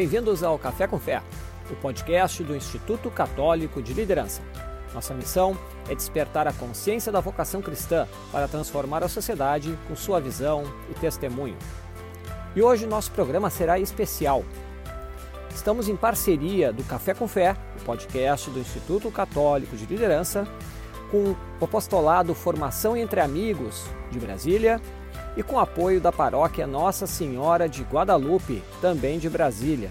Bem-vindos ao Café com Fé, o podcast do Instituto Católico de Liderança. Nossa missão é despertar a consciência da vocação cristã para transformar a sociedade com sua visão e testemunho. E hoje nosso programa será especial. Estamos em parceria do Café com Fé, o podcast do Instituto Católico de Liderança, com o apostolado Formação entre Amigos de Brasília e com apoio da Paróquia Nossa Senhora de Guadalupe, também de Brasília.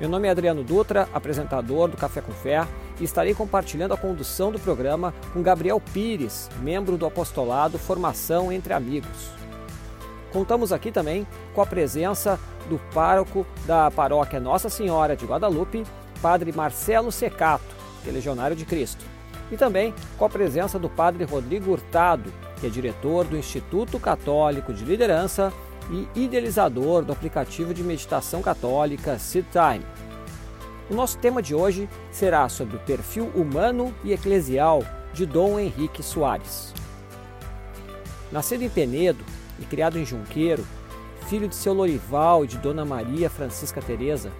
Meu nome é Adriano Dutra, apresentador do Café com Fé, e estarei compartilhando a condução do programa com Gabriel Pires, membro do apostolado Formação entre Amigos. Contamos aqui também com a presença do pároco da Paróquia Nossa Senhora de Guadalupe, Padre Marcelo Secato, que é legionário de Cristo, e também com a presença do Padre Rodrigo Hurtado, que é diretor do Instituto Católico de Liderança e idealizador do aplicativo de meditação católica SidTime. O nosso tema de hoje será sobre o perfil humano e eclesial de Dom Henrique Soares. Nascido em Penedo e criado em Junqueiro, filho de seu Lorival e de Dona Maria Francisca Teresa,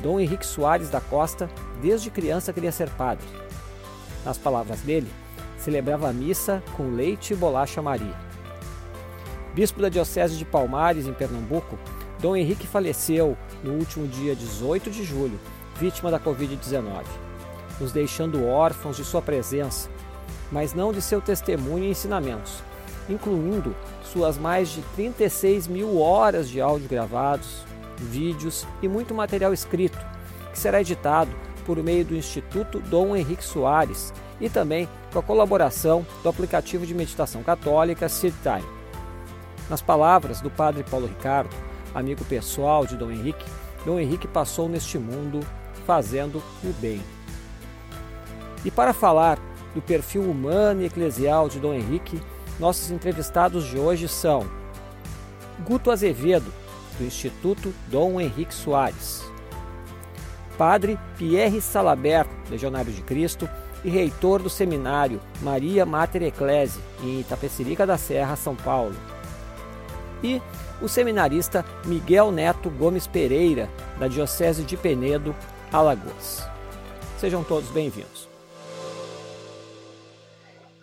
Dom Henrique Soares da Costa, desde criança queria ser padre. Nas palavras dele, celebrava a missa com leite e bolacha Maria. Bispo da Diocese de Palmares, em Pernambuco, Dom Henrique faleceu no último dia 18 de julho, vítima da Covid-19, nos deixando órfãos de sua presença, mas não de seu testemunho e ensinamentos, incluindo suas mais de 36 mil horas de áudio gravados, vídeos e muito material escrito, que será editado por meio do Instituto Dom Henrique Soares e também com a colaboração do aplicativo de meditação católica SeedTime. Nas palavras do Padre Paulo Ricardo, amigo pessoal de Dom Henrique passou neste mundo fazendo o bem. E para falar do perfil humano e eclesial de Dom Henrique, nossos entrevistados de hoje são Guto Azevedo, do Instituto Dom Henrique Soares, Padre Pierre Salabert, legionário de Cristo e reitor do Seminário Maria Mater Ecclesiae, em Itapecerica da Serra, São Paulo, e o seminarista Miguel Neto Gomes Pereira, da Diocese de Penedo, Alagoas. Sejam todos bem-vindos.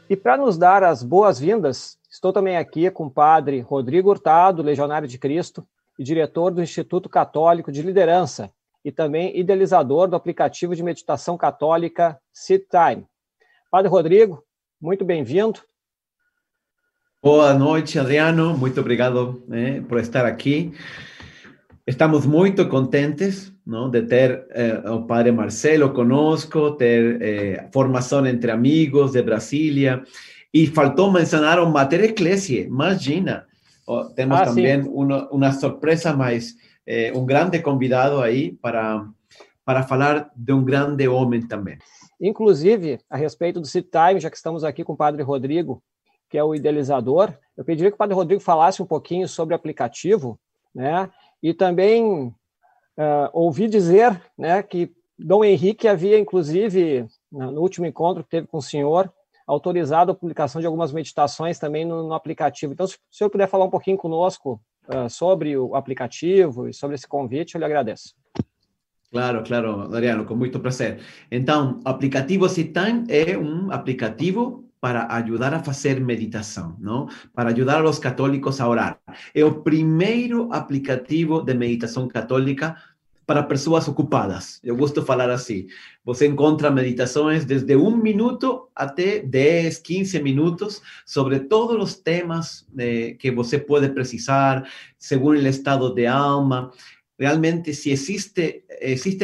E para nos dar as boas-vindas, estou também aqui com o Padre Rodrigo Hurtado, legionário de Cristo e diretor do Instituto Católico de Liderança e também idealizador do aplicativo de meditação católica SeedTime. Padre Rodrigo, muito bem-vindo. Boa noite, Adriano. Muito obrigado por estar aqui. Estamos muito contentes de ter o Padre Marcelo conosco, ter formação entre amigos de Brasília. E faltou mencionar o Mater Ecclesiae, imagina. Temos também uma surpresa, mas grande convidado aí para falar de grande homem também. Inclusive, a respeito do SeedTime, já que estamos aqui com o Padre Rodrigo, que é o idealizador, eu pediria que o Padre Rodrigo falasse um pouquinho sobre o aplicativo, e também ouvi dizer que Dom Henrique havia, inclusive, no último encontro que teve com o senhor, autorizado a publicação de algumas meditações também no aplicativo. Então, se o senhor puder falar um pouquinho conosco sobre o aplicativo e sobre esse convite, eu lhe agradeço. Claro, Adriano, com muito prazer. Então, o aplicativo SeedTime é aplicativo para ajudar a fazer meditação, para ajudar os católicos a orar. É o primeiro aplicativo de meditação católica para pessoas ocupadas. Eu gosto de falar assim. Você encontra meditações desde 1 minuto até 10, 15 minutos sobre todos os temas que você pode precisar, segundo o estado de alma. Realmente, se existem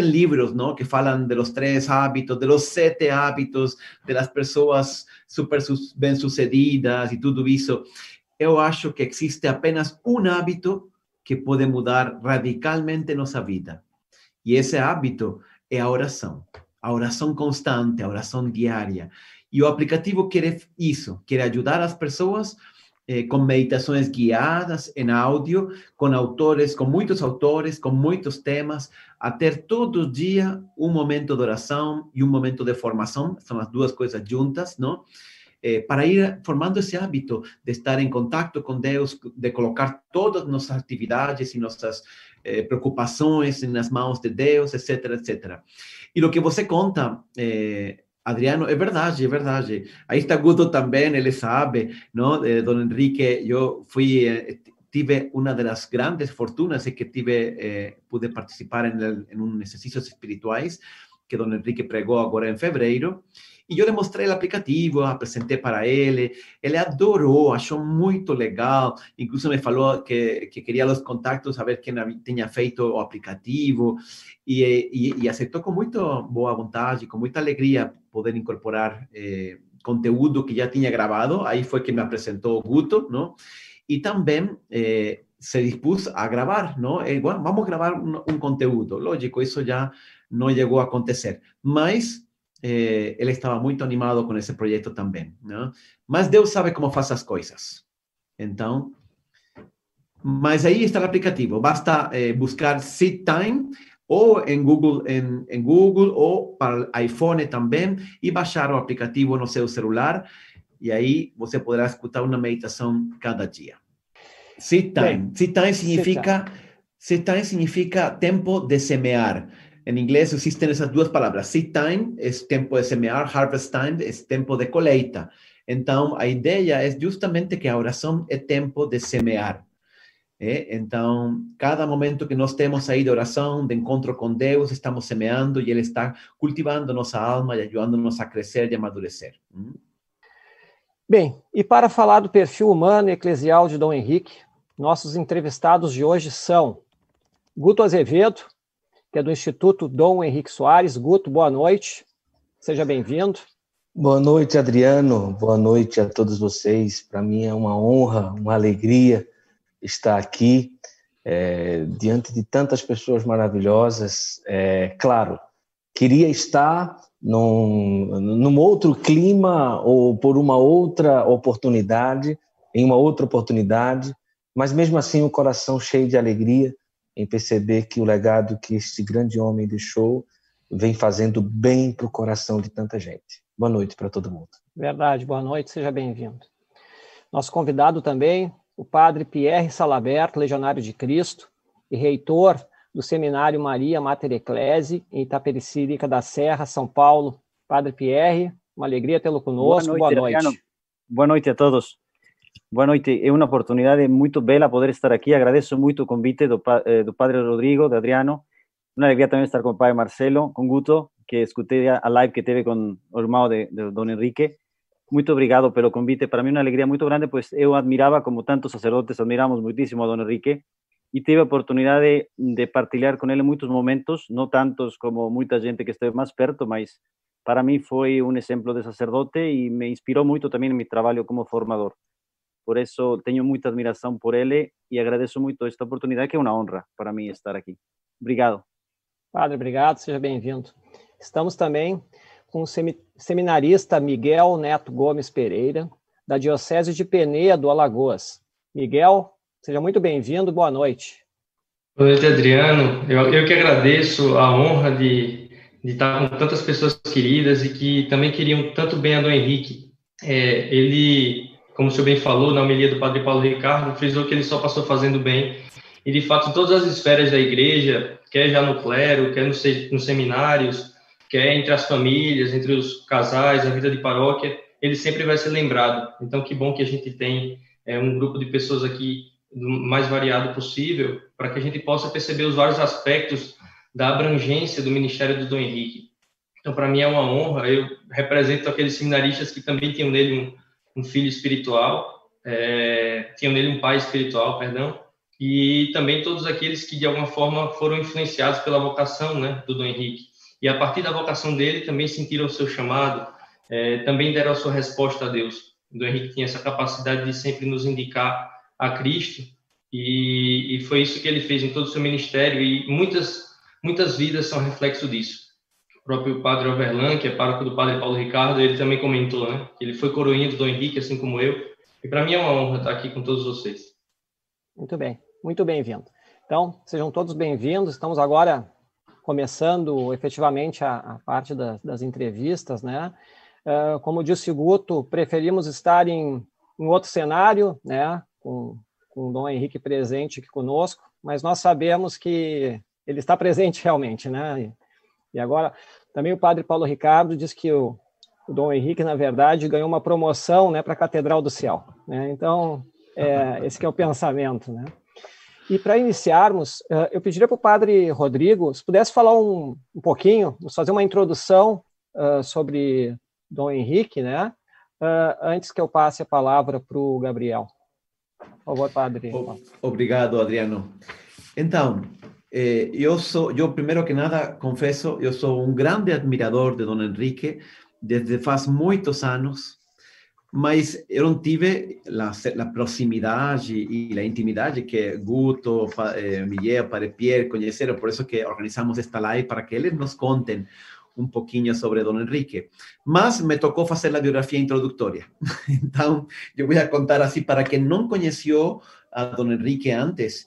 livros, que falam de los 3 hábitos, de los 7 hábitos, de las pessoas super bem-sucedidas e tudo isso, eu acho que existe apenas um hábito que pode mudar radicalmente nossa vida. E esse hábito é a oração constante, a oração diária. E o aplicativo quer isso, quer ajudar as pessoas com meditações guiadas em áudio, com muitos temas, a ter todo dia um momento de oração e um momento de formação, são as duas coisas juntas, para ir formando esse hábito de estar em contato com Deus, de colocar todas nossas atividades e nossas preocupações nas mãos de Deus, etc, etc. E o que você conta, Adriano, é verdade. Aí está Guto também, ele sabe, não? Dom Henrique, eu tive uma das grandes fortunas que pude participar em um exercícios espirituais que Dom Henrique pregou agora em fevereiro. E eu lhe mostrei o aplicativo, apresentei para ele. Ele adorou, achou muito legal. Incluso me falou que queria os contatos, saber quem tinha feito o aplicativo. E aceitou com muito boa vontade, com muita alegria, poder incorporar conteúdo que já tinha gravado. Aí foi que me apresentou o Guto, não? E também se dispôs a gravar, não? Vamos gravar um conteúdo. Lógico, isso já não chegou a acontecer. Mas ele estava muito animado com esse projeto também, né? Mas Deus sabe como faz as coisas. Então, mas aí está o aplicativo. Basta buscar SidTime ou em Google, em Google ou para iPhone também e baixar o aplicativo no seu celular e aí você poderá escutar uma meditação cada dia. SidTime. SidTime significa tempo de semear. Em inglês existem essas duas palavras. Seed time é tempo de semear, harvest time é tempo de colheita. Então, a ideia é justamente que a oração é tempo de semear. Então, cada momento que nós temos aí de oração, de encontro com Deus, estamos semeando e Ele está cultivando nossa alma e ajudando-nos a crescer e a amadurecer. Bem, e para falar do perfil humano e eclesial de Dom Henrique, nossos entrevistados de hoje são Guto Azevedo, que é do Instituto Dom Henrique Soares. Guto, boa noite, seja bem-vindo. Boa noite, Adriano, boa noite a todos vocês. Para mim é uma honra, uma alegria estar aqui diante de tantas pessoas maravilhosas. Claro, queria estar num outro clima ou por uma outra oportunidade, mas mesmo assim o coração cheio de alegria em perceber que o legado que este grande homem deixou vem fazendo bem para o coração de tanta gente. Boa noite para todo mundo. Verdade, boa noite, seja bem-vindo. Nosso convidado também, o padre Pierre Salabert, legionário de Cristo e reitor do Seminário Maria Mater Ecclesiae, em Itapecerica da Serra, São Paulo. Padre Pierre, uma alegria tê-lo conosco. Boa noite. Boa noite a todos. Boa noite, é uma oportunidade muito bela poder estar aqui, agradeço muito o convite do Padre Rodrigo, de Adriano, uma alegria também estar com o Padre Marcelo, com Guto, que escutei a live que teve com o irmão de Dom Henrique, muito obrigado pelo convite, para mim uma alegria muito grande, pois eu admirava, como tantos sacerdotes, admiramos muitíssimo a Dom Henrique, e tive a oportunidade de partilhar com ele muitos momentos, não tantos como muita gente que esteve mais perto, mas para mim foi um exemplo de sacerdote e me inspirou muito também no meu trabalho como formador. Por isso, tenho muita admiração por ele e agradeço muito esta oportunidade, que é uma honra para mim estar aqui. Obrigado. Padre, obrigado, seja bem-vindo. Estamos também com o seminarista Miguel Neto Gomes Pereira, da Diocese de Penedo, Alagoas. Miguel, seja muito bem-vindo, boa noite. Boa noite, Adriano. Eu que agradeço a honra de estar com tantas pessoas queridas e que também queriam tanto bem a Dom Henrique. Como o senhor bem falou, na homilia do Padre Paulo Ricardo, frisou que ele só passou fazendo bem. E, de fato, em todas as esferas da igreja, quer já no clero, quer nos seminários, quer entre as famílias, entre os casais, a vida de paróquia, ele sempre vai ser lembrado. Então, que bom que a gente tem um grupo de pessoas aqui do mais variado possível, para que a gente possa perceber os vários aspectos da abrangência do ministério do Dom Henrique. Então, para mim é uma honra. Eu represento aqueles seminaristas que também tinham nele um filho espiritual, tinham nele um pai espiritual, perdão, e também todos aqueles que, de alguma forma, foram influenciados pela vocação, né, do Dom Henrique. E, a partir da vocação dele, também sentiram o seu chamado, também deram a sua resposta a Deus. O Dom Henrique tinha essa capacidade de sempre nos indicar a Cristo, e foi isso que ele fez em todo o seu ministério, e muitas vidas são reflexo disso. O próprio padre Overlan, que é pároco do padre Paulo Ricardo, ele também comentou, né? Ele foi coroinha do Dom Henrique, assim como eu. E para mim é uma honra estar aqui com todos vocês. Muito bem, muito bem-vindo. Então, sejam todos bem-vindos. Estamos agora começando efetivamente a parte das entrevistas, né? Como disse o Guto, preferimos estar em outro cenário, né? Com o Dom Henrique presente aqui conosco. mas nós sabemos que ele está presente realmente, né? E agora, também o padre Paulo Ricardo diz que o Dom Henrique, na verdade, ganhou uma promoção, né, para a Catedral do Céu, né? Então, esse que é o pensamento, né? E para iniciarmos, eu pediria para o padre Rodrigo, se pudesse falar um pouquinho, fazer uma introdução sobre Dom Henrique, né? Antes que eu passe a palavra para o Gabriel. Por favor, padre. Obrigado, Adriano. Então, eu primeiro que nada confesso, eu sou um grande admirador de Dom Henrique desde faz muitos anos, mas eu não tive a proximidade e a intimidade que Guto, Miguel, Padre Pierre conheceram, por isso que organizamos esta live para que eles nos contem um pouquinho sobre Dom Henrique. Mas me tocou fazer a biografia introdutória. Então, eu vou contar assim, para quem não conheceu a Dom Henrique antes,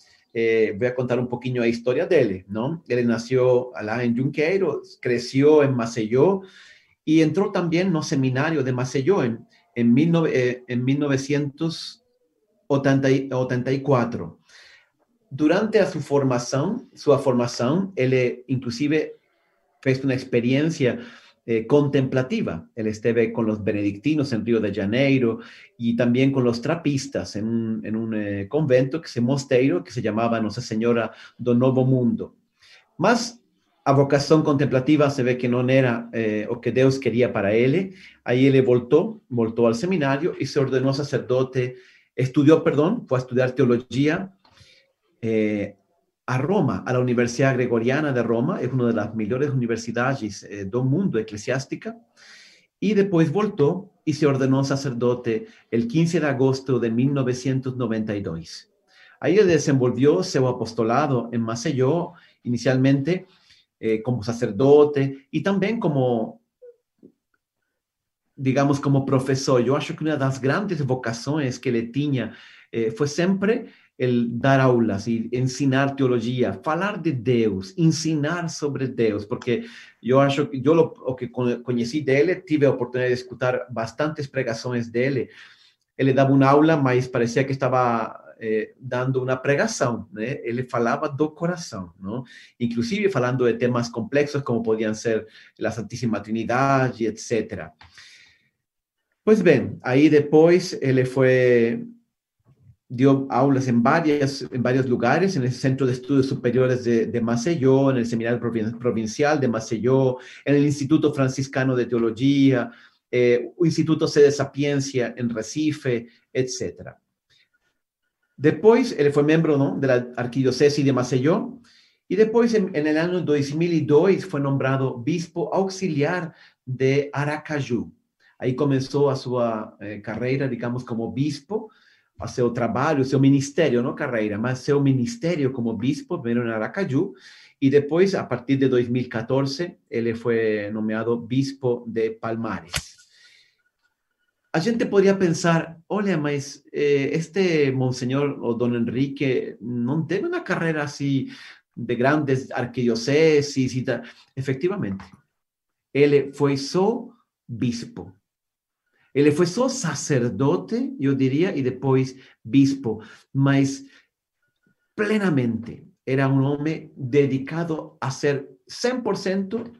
vou contar um pouquinho a história dele, não? Ele nasceu lá em Junqueiros, cresceu em Maceió e entrou também no seminário de Maceió em 1984. Durante a sua formação, ele inclusive fez uma experiência contemplativa. Ele esteve com os benedictinos em Rio de Janeiro e também com os trapistas em um convento, que se mosteiro, que se chamava Nossa Senhora do Novo Mundo. Mas a vocação contemplativa se vê que não era o que Deus queria para ele. Aí ele voltou ao seminário e se ordenou sacerdote, foi a estudar teologia, a Roma, a la Universidad Gregoriana de Roma, es una de las mejores universidades del mundo eclesiástica, y después voltó y se ordenó sacerdote el 15 de agosto de 1992. Ahí desenvolvió su apostolado en Maceió, inicialmente como sacerdote y también como profesor. Yo acho que una de las grandes vocaciones que le tenía fue siempre dar aulas e ensinar teologia, falar de Deus, ensinar sobre Deus, porque eu acho que o que conheci dele, tive a oportunidade de escutar bastantes pregações dele. Ele dava uma aula, mas parecia que estava dando uma pregação, né? Ele falava do coração, não? Inclusive falando de temas complexos como podiam ser a Santíssima Trindade, etc. Pois bem, aí depois ele dio aulas en varios lugares, en el Centro de Estudios Superiores de Maceió, en el Seminario Provincial de Maceió, en el Instituto Franciscano de Teología, o Instituto Sede Sapiencia en Recife, etc. Después, él fue miembro, ¿no?, de la Arquidiócesis de Maceió, y después, en el año 2002, fue nombrado obispo auxiliar de Aracaju. Ahí comenzó a su carrera, digamos, como obispo, a seu trabalho, seu ministério, não carreira, mas seu ministério como bispo, primeiro em Aracaju, e depois, a partir de 2014, ele foi nomeado bispo de Palmares. A gente poderia pensar, olha, mas este monsenhor, o Dom Henrique, não teve uma carreira assim de grandes arquidioceses e tal. Efectivamente, ele foi só bispo. Ele foi só sacerdote, eu diria, e depois bispo, mas plenamente era um homem dedicado a ser 100%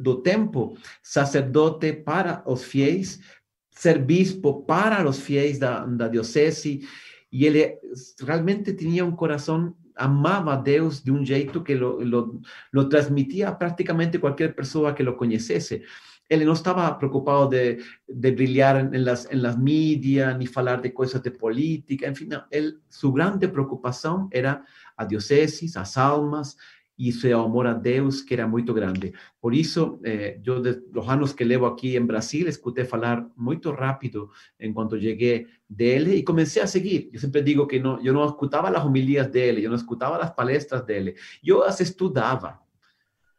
do tempo sacerdote para os fiéis, ser bispo para os fiéis da diocese, e ele realmente tinha um coração, amava a Deus de um jeito que lo transmitia a praticamente qualquer pessoa que o conhecesse. Ele não estava preocupado de brilhar em las mídias, nem falar de coisas de política, enfim, não. Sua grande preocupação era a diocese, as almas e seu amor a Deus, que era muito grande. Por isso, eu, dos anos que levo aqui em Brasil, escutei falar muito rápido enquanto cheguei dele e comecei a seguir. Eu sempre digo que eu não escutava as homilias dele, eu não escutava as palestras dele, eu as estudava,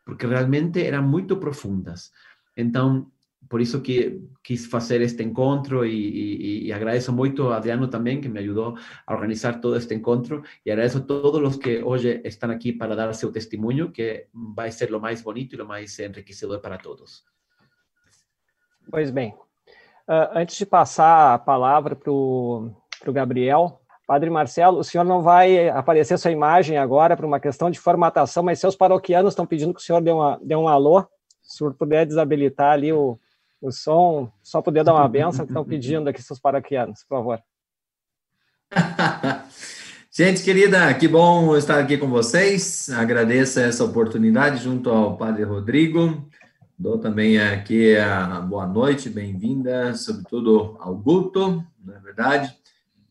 porque realmente eram muito profundas. Então, por isso que quis fazer este encontro e agradeço muito a Adriano também, que me ajudou a organizar todo este encontro. E agradeço a todos os que hoje estão aqui para dar seu testemunho, que vai ser o mais bonito e o mais enriquecedor para todos. Pois bem, antes de passar a palavra para o Gabriel, Padre Marcelo, o senhor não vai aparecer sua imagem agora para uma questão de formatação, mas seus paroquianos estão pedindo que o senhor dê um alô, se o senhor puder desabilitar ali o som, só poder dar uma benção, que estão pedindo aqui seus paroquianos, por favor. Gente querida, que bom estar aqui com vocês, agradeço essa oportunidade junto ao Padre Rodrigo, dou também aqui a boa noite, bem-vinda, sobretudo ao Guto, não é verdade?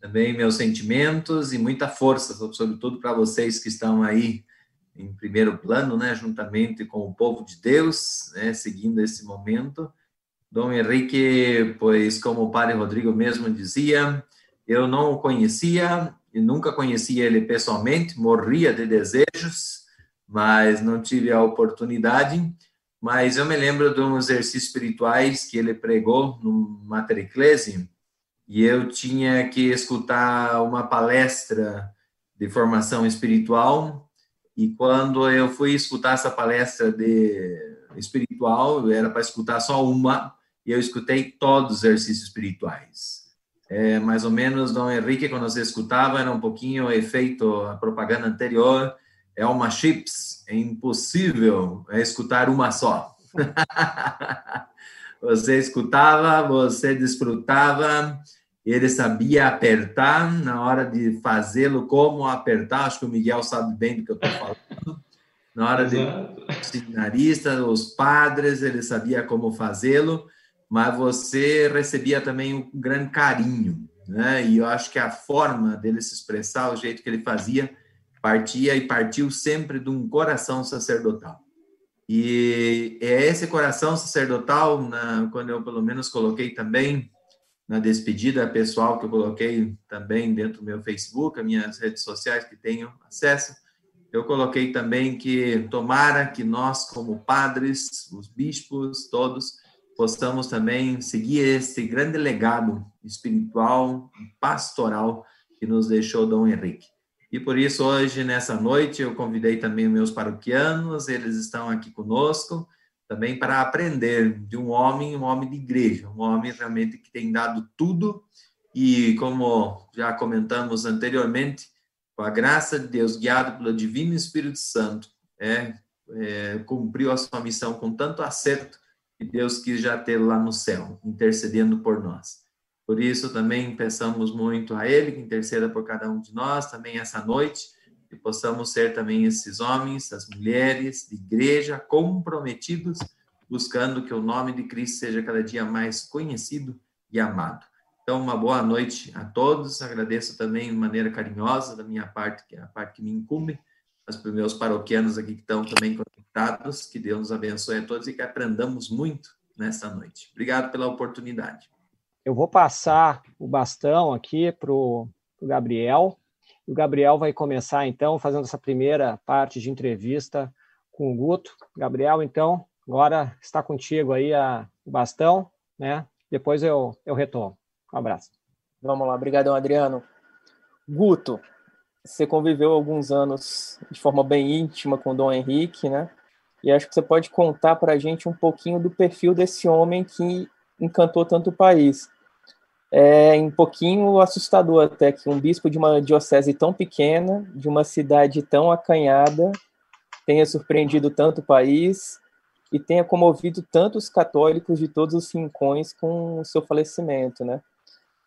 Também meus sentimentos e muita força, sobretudo para vocês que estão aí em primeiro plano, né, juntamente com o povo de Deus, né, seguindo esse momento. Dom Henrique, pois como o Padre Rodrigo mesmo dizia, eu não o conhecia e nunca conhecia ele pessoalmente, morria de desejos, mas não tive a oportunidade. Mas eu me lembro de uns exercícios espirituais que ele pregou no Mater Ecclesiae, e eu tinha que escutar uma palestra de formação espiritual, e quando eu fui escutar essa palestra de espiritual, era para escutar só uma, e eu escutei todos os exercícios espirituais. Mais ou menos, Dom Henrique, quando você escutava, era um pouquinho o efeito, a propaganda anterior, é uma chips, é impossível escutar uma só. Você escutava, você desfrutava, ele sabia apertar, na hora de fazê-lo, como apertar, acho que o Miguel sabe bem do que eu estou falando, na hora de os seminaristas, os padres, ele sabia como fazê-lo, mas você recebia também um grande carinho, né? E eu acho que a forma dele se expressar, o jeito que ele fazia, partiu sempre de um coração sacerdotal. E é esse coração sacerdotal, quando eu pelo menos coloquei também, na despedida pessoal que eu coloquei também dentro do meu Facebook, as minhas redes sociais que tenho acesso, eu coloquei também que tomara que nós, como padres, os bispos, todos, possamos também seguir esse grande legado espiritual e pastoral que nos deixou Dom Henrique. E por isso, hoje, nessa noite, eu convidei também meus paroquianos, eles estão aqui conosco, também para aprender de um homem de igreja, um homem realmente que tem dado tudo, e como já comentamos anteriormente, com a graça de Deus, guiado pelo Divino Espírito Santo, cumpriu a sua missão com tanto acerto, que Deus quis já tê-lo lá no céu, intercedendo por nós. Por isso, também, peçamos muito a Ele, que interceda por cada um de nós, também essa noite, que possamos ser também esses homens, essas mulheres de igreja, comprometidos, buscando que o nome de Cristo seja cada dia mais conhecido e amado. Então, uma boa noite a todos, agradeço também de maneira carinhosa da minha parte, que é a parte que me incumbe, mas para os meus paroquianos aqui que estão também conectados, que Deus nos abençoe a todos e que aprendamos muito nessa noite. Obrigado pela oportunidade. Eu vou passar o bastão aqui para o Gabriel. O Gabriel vai começar, então, fazendo essa primeira parte de entrevista com o Guto. Gabriel, então, agora está contigo aí o bastão, né? Depois eu retomo. Um abraço. Vamos lá. Obrigadão, Adriano. Guto, você conviveu alguns anos de forma bem íntima com o Dom Henrique, né? E acho que você pode contar para a gente um pouquinho do perfil desse homem que encantou tanto o país. É um pouquinho assustador até que um bispo de uma diocese tão pequena, de uma cidade tão acanhada, tenha surpreendido tanto o país e tenha comovido tantos católicos de todos os rincões com o seu falecimento, né?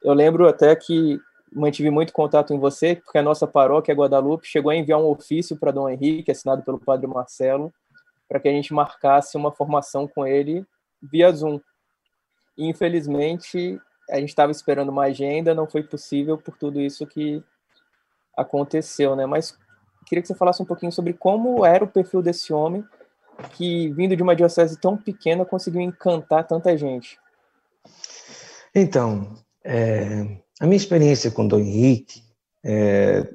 Eu lembro até que mantive muito contato em você, porque a nossa paróquia Guadalupe chegou a enviar um ofício para Dom Henrique, assinado pelo Padre Marcelo, para que a gente marcasse uma formação com ele via Zoom. E, infelizmente, a gente estava esperando uma agenda, não foi possível por tudo isso que aconteceu, né? Mas queria que você falasse um pouquinho sobre como era o perfil desse homem que, vindo de uma diocese tão pequena, conseguiu encantar tanta gente. Então, a minha experiência com Dom Henrique,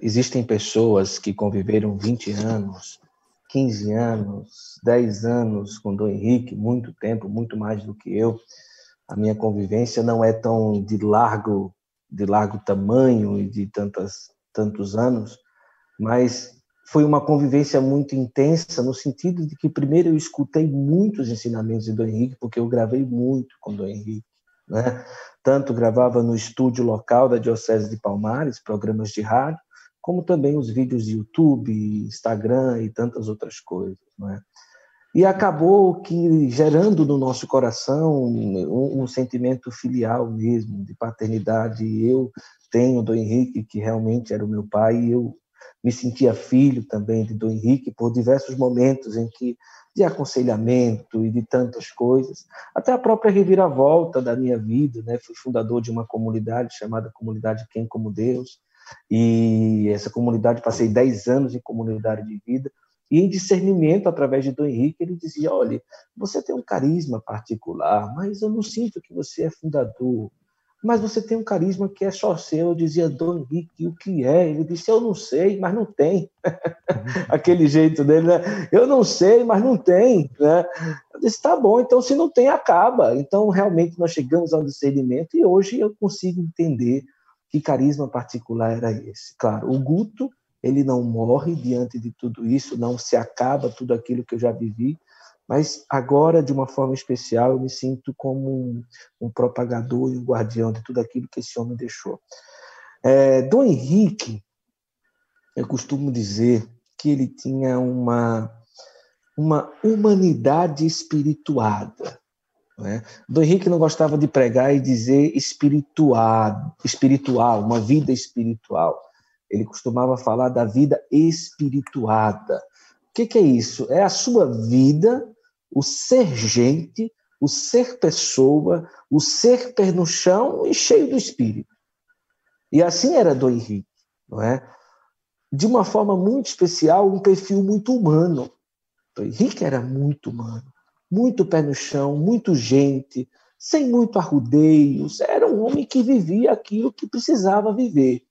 existem pessoas que conviveram 20 anos, 15 anos, 10 anos com Dom Henrique, muito tempo, muito mais do que eu. A minha convivência não é tão de largo tamanho e de tantos anos, mas foi uma convivência muito intensa no sentido de que, primeiro, eu escutei muitos ensinamentos de Dom Henrique, porque eu gravei muito com Dom Henrique. né? Tanto gravava no estúdio local da Diocese de Palmares, programas de rádio, como também os vídeos de YouTube, Instagram e tantas outras coisas, né? E acabou que gerando no nosso coração um sentimento filial mesmo, de paternidade. Eu tenho Dom Henrique, que realmente era o meu pai, e eu me sentia filho também de Dom Henrique por diversos momentos em que, de aconselhamento e de tantas coisas, até a própria reviravolta da minha vida, né? Fui fundador de uma comunidade chamada Comunidade Quem Como Deus, e essa comunidade, passei 10 anos em comunidade de vida, e em discernimento, através de Dom Henrique, ele dizia: olha, você tem um carisma particular, mas eu não sinto que você é fundador, mas você tem um carisma que é só seu. Eu dizia: Dom Henrique, o que é? Ele disse: eu não sei, mas não tem. Aquele jeito dele, né? Eu não sei, mas não tem, né? Eu disse: tá bom, então se não tem, acaba. Então, realmente, nós chegamos ao discernimento, e hoje eu consigo entender que carisma particular era esse. Claro, o Guto, ele não morre diante de tudo isso, não se acaba tudo aquilo que eu já vivi, mas agora, de uma forma especial, eu me sinto como um propagador e um guardião de tudo aquilo que esse homem deixou. Dom Henrique, eu costumo dizer que ele tinha uma humanidade espirituada, né? Dom Henrique não gostava de pregar e dizer espiritual, uma vida espiritual. Ele costumava falar da vida espirituada. O que é isso? É a sua vida, o ser gente, o ser pessoa, o ser pé no chão e cheio do espírito. E assim era Dom Henrique, não é? De uma forma muito especial, um perfil muito humano. Dom Henrique era muito humano, muito pé no chão, muito gente, sem muito arrudeios. Era um homem que vivia aquilo que precisava viver.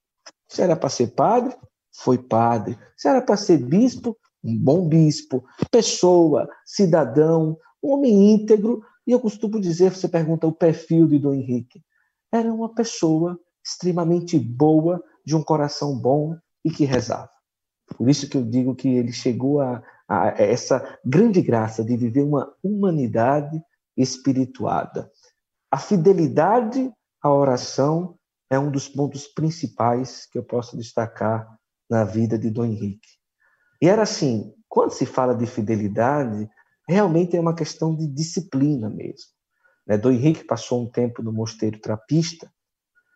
Se era para ser padre, foi padre. Se era para ser bispo, um bom bispo. Pessoa, cidadão, homem íntegro. E eu costumo dizer, você pergunta o perfil de Dom Henrique. Era uma pessoa extremamente boa, de um coração bom e que rezava. Por isso que eu digo que ele chegou a essa grande graça de viver uma humanidade espirituada. A fidelidade à oração é um dos pontos principais que eu posso destacar na vida de Dom Henrique. E era assim, quando se fala de fidelidade, realmente é uma questão de disciplina mesmo, né? Dom Henrique passou um tempo no mosteiro trapista,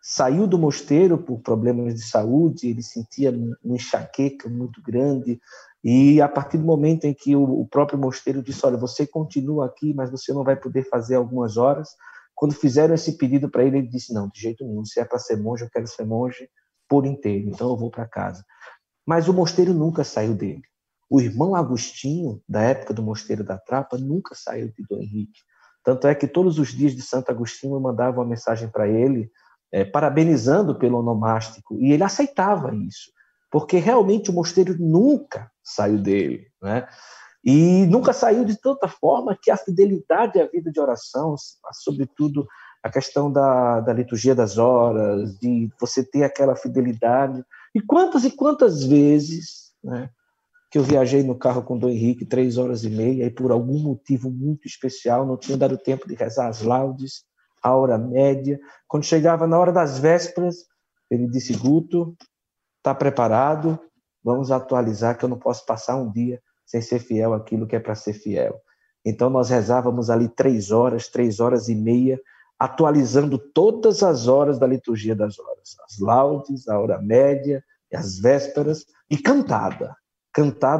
saiu do mosteiro por problemas de saúde, ele sentia uma enxaqueca muito grande, e a partir do momento em que o próprio mosteiro disse: olha, você continua aqui, mas você não vai poder fazer algumas horas. Quando fizeram esse pedido para ele, ele disse: não, de jeito nenhum, se é para ser monge, eu quero ser monge por inteiro, então eu vou para casa. Mas o mosteiro nunca saiu dele. O irmão Agostinho, da época do Mosteiro da Trapa, nunca saiu de Dom Henrique. Tanto é que todos os dias de Santo Agostinho eu mandava uma mensagem para ele, parabenizando pelo onomástico, e ele aceitava isso, porque realmente o mosteiro nunca saiu dele, né? E nunca saiu de tanta forma que a fidelidade à vida de oração, sobretudo a questão da liturgia das horas, de você ter aquela fidelidade. E quantas vezes, né, que eu viajei no carro com Dom Henrique, 3 horas e meia, e por algum motivo muito especial não tinha dado tempo de rezar as laudes, a hora média. Quando chegava na hora das vésperas, ele disse: Guto, está preparado? Vamos atualizar, que eu não posso passar um dia sem ser fiel àquilo que é para ser fiel. Então, nós rezávamos ali 3 horas, 3 horas e meia, atualizando todas as horas da liturgia das horas, as laudes, a hora média, as vésperas, e cantada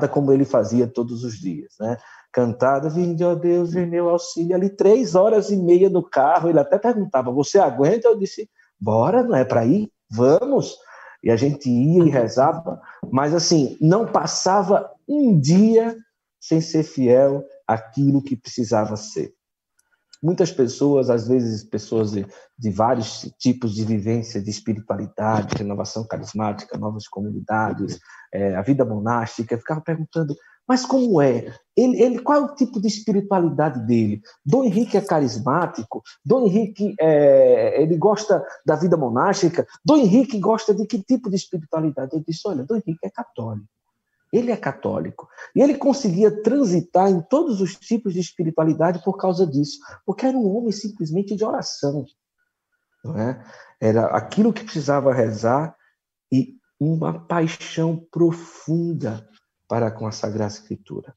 como ele fazia todos os dias, né? Cantada, vinde, ó Deus, vem meu auxílio, ali 3 horas e meia no carro. Ele até perguntava: você aguenta? Eu disse: bora, não é para ir? Vamos! E a gente ia e rezava, mas assim, não passava um dia sem ser fiel àquilo que precisava ser. Muitas pessoas, às vezes pessoas de vários tipos de vivência, de espiritualidade, renovação carismática, novas comunidades, a vida monástica, ficavam perguntando: mas como é? Ele, qual é o tipo de espiritualidade dele? Dom Henrique é carismático? Dom Henrique ele gosta da vida monástica? Dom Henrique gosta de que tipo de espiritualidade? Eu disse: olha, Dom Henrique é católico. Ele é católico. E ele conseguia transitar em todos os tipos de espiritualidade por causa disso, porque era um homem simplesmente de oração. não é? Era aquilo que precisava rezar e uma paixão profunda para com a Sagrada Escritura.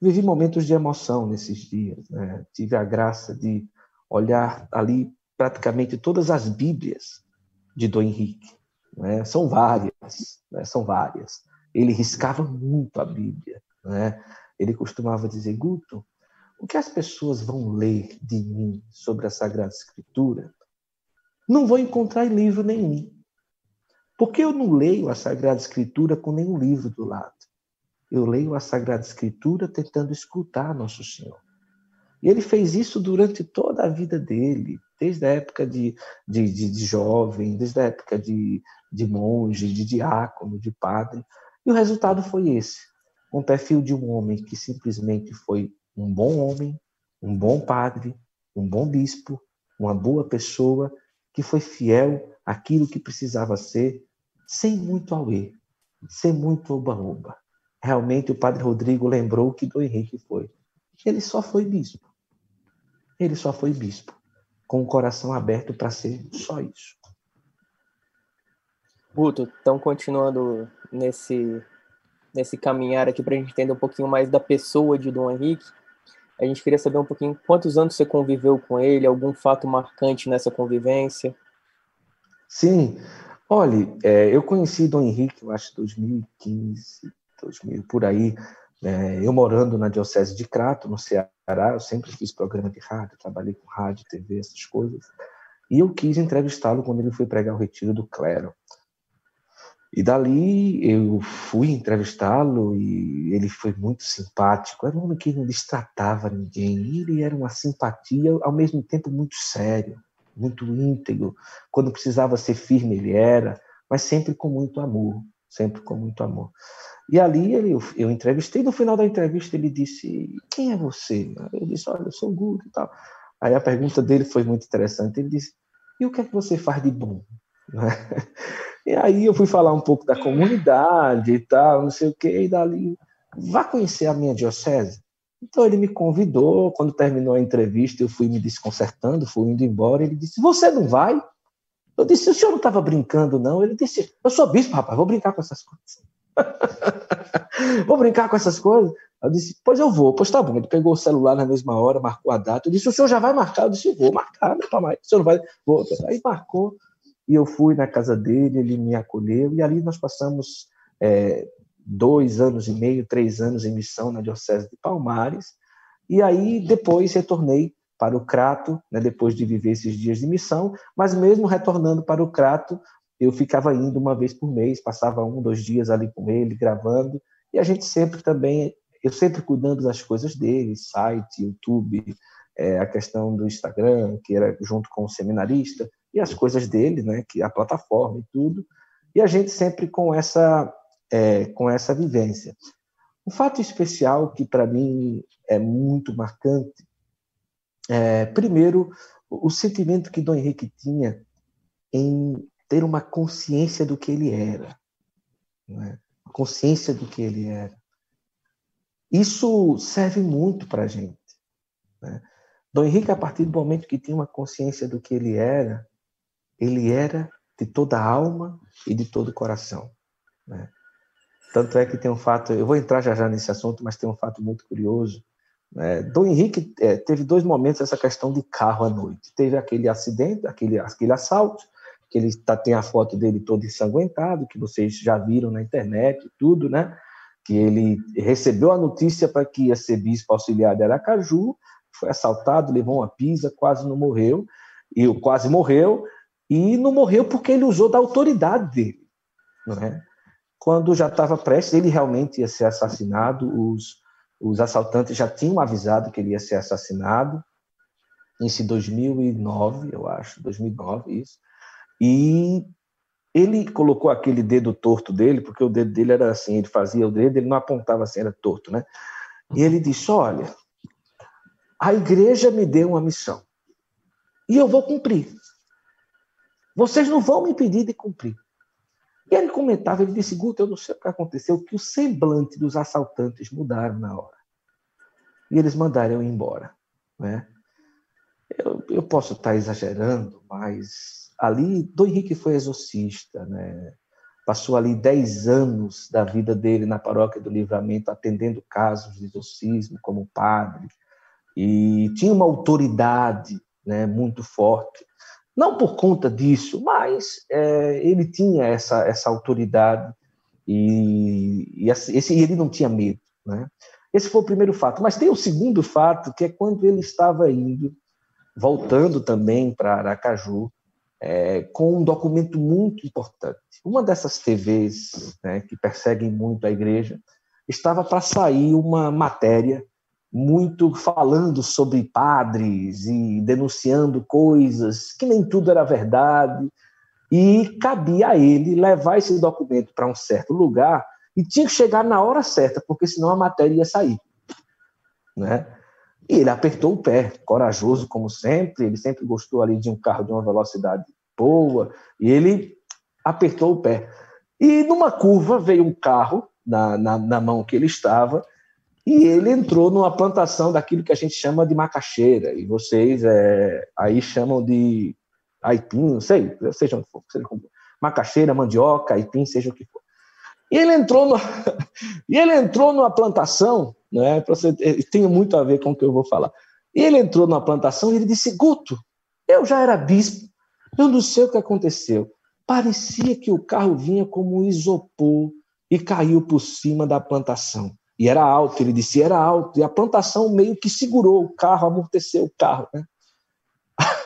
Vivi momentos de emoção nesses dias, né? Tive a graça de olhar ali praticamente todas as Bíblias de Dom Henrique, né? São várias, né? São várias. Ele riscava muito a Bíblia, né? Ele costumava dizer, Guto, o que as pessoas vão ler de mim sobre a Sagrada Escritura, não vou encontrar em livro nenhum. Porque eu não leio a Sagrada Escritura com nenhum livro do lado. Eu leio a Sagrada Escritura tentando escutar Nosso Senhor. E ele fez isso durante toda a vida dele, desde a época de jovem, desde a época de monge, de diácono, de padre. E o resultado foi esse. Um perfil de um homem que simplesmente foi um bom homem, um bom padre, um bom bispo, uma boa pessoa, que foi fiel àquilo que precisava ser, sem muito auê, sem muito oba-oba. Realmente o padre Rodrigo lembrou que Dom Henrique foi. Ele só foi bispo. Ele só foi bispo, com o coração aberto para ser só isso. Guto, então continuando nesse caminhar aqui, para a gente entender um pouquinho mais da pessoa de Dom Henrique, a gente queria saber um pouquinho quantos anos você conviveu com ele, algum fato marcante nessa convivência? Sim. Olha, eu conheci Dom Henrique, eu acho, 2015, 2000, por aí. Eu morando na Diocese de Crato, no Ceará, eu sempre fiz programa de rádio, trabalhei com rádio, TV, essas coisas. E eu quis entrevistá-lo quando ele foi pregar o retiro do clero. E dali eu fui entrevistá-lo e ele foi muito simpático. Era um homem que não destratava ninguém. Ele era uma simpatia, ao mesmo tempo muito sério, muito íntegro. Quando precisava ser firme, ele era, mas sempre com muito amor, sempre com muito amor. E ali eu entrevistei, no final da entrevista ele disse, quem é você? Eu disse, olha, eu sou o Guto e tal. Aí a pergunta dele foi muito interessante. Ele disse, e o que é que você faz de bom? E aí eu fui falar um pouco da comunidade e tal, não sei o quê, e dali, vá conhecer a minha diocese? Então ele me convidou, quando terminou a entrevista eu fui me desconcertando, fui indo embora, ele disse, você não vai? Eu disse, o senhor não estava brincando não? Ele disse, eu sou bispo, rapaz, vou brincar com essas coisas. Vou brincar com essas coisas? Eu disse, pois eu vou, pois tá bom. Ele pegou o celular na mesma hora, marcou a data, eu disse, o senhor já vai marcar? Eu disse, eu vou marcar, não tá mais, o senhor não vai? Vou. Aí marcou. E eu fui na casa dele, ele me acolheu, e ali nós passamos 2 anos e meio, 3 anos em missão na Diocese de Palmares, e aí depois retornei para o Crato, né, depois de viver esses dias de missão, mas mesmo retornando para o Crato, eu ficava indo uma vez por mês, passava 1, 2 dias ali com ele, gravando, e a gente sempre também, eu sempre cuidando das coisas dele, site, YouTube, a questão do Instagram, que era junto com o seminarista, e as coisas dele, né, que a plataforma e tudo, e a gente sempre com essa vivência. Um fato especial que, para mim, é muito marcante, primeiro, o sentimento que Dom Henrique tinha em ter uma consciência do que ele era, né? Consciência do que ele era. Isso serve muito para a gente, né? Dom Henrique, a partir do momento que tinha uma consciência do que ele era, ele era de toda a alma e de todo o coração, né? Tanto é que tem um fato, eu vou entrar já nesse assunto, mas tem um fato muito curioso, né? Dom Henrique teve 2 momentos essa questão de carro à noite. Teve aquele acidente, aquele assalto, que ele tem a foto dele todo ensanguentado, que vocês já viram na internet e tudo, né? Que ele recebeu a notícia para que ia ser bispo auxiliar de Aracaju, foi assaltado, levou uma pisa, quase morreu, e não morreu porque ele usou da autoridade dele, não é? Quando já estava prestes, ele realmente ia ser assassinado, os assaltantes já tinham avisado que ele ia ser assassinado, isso em 2009, eu acho, 2009, isso, e ele colocou aquele dedo torto dele, porque o dedo dele era assim, ele fazia o dedo, ele não apontava assim, era torto, né? E ele disse, olha, a igreja me deu uma missão e eu vou cumprir. Vocês não vão me impedir de cumprir. E ele comentava, ele disse, Guto, eu não sei o que aconteceu, que o semblante dos assaltantes mudaram na hora. E eles mandaram eu ir embora, né? Eu posso estar exagerando, mas ali Dom Henrique foi exorcista, né? Passou ali 10 anos da vida dele na Paróquia do Livramento, atendendo casos de exorcismo como padre, e tinha uma autoridade, né, muito forte. Não por conta disso, mas ele tinha essa autoridade e ele não tinha medo, né? Esse foi o primeiro fato. Mas tem o segundo fato, que é quando ele estava indo, voltando também para Aracaju, com um documento muito importante. Uma dessas TVs, né, que perseguem muito a igreja, estava para sair uma matéria muito falando sobre padres e denunciando coisas que nem tudo era verdade, e cabia a ele levar esse documento para um certo lugar e tinha que chegar na hora certa, porque senão a matéria ia sair, né? E ele apertou o pé, corajoso como sempre, ele sempre gostou ali de um carro de uma velocidade boa, e ele apertou o pé. E numa curva veio um carro na mão que ele estava, e ele entrou numa plantação daquilo que a gente chama de macaxeira, e vocês aí chamam de aipim, não sei, seja onde for, macaxeira, mandioca, aipim, seja o que for. E ele entrou, numa plantação, né, tem muito a ver com o que eu vou falar. Ele entrou numa plantação e ele disse: Guto, eu já era bispo, eu não sei o que aconteceu. Parecia que o carro vinha como um isopor e caiu por cima da plantação. E era alto, ele disse, era alto. E a plantação meio que segurou o carro, amorteceu o carro, né?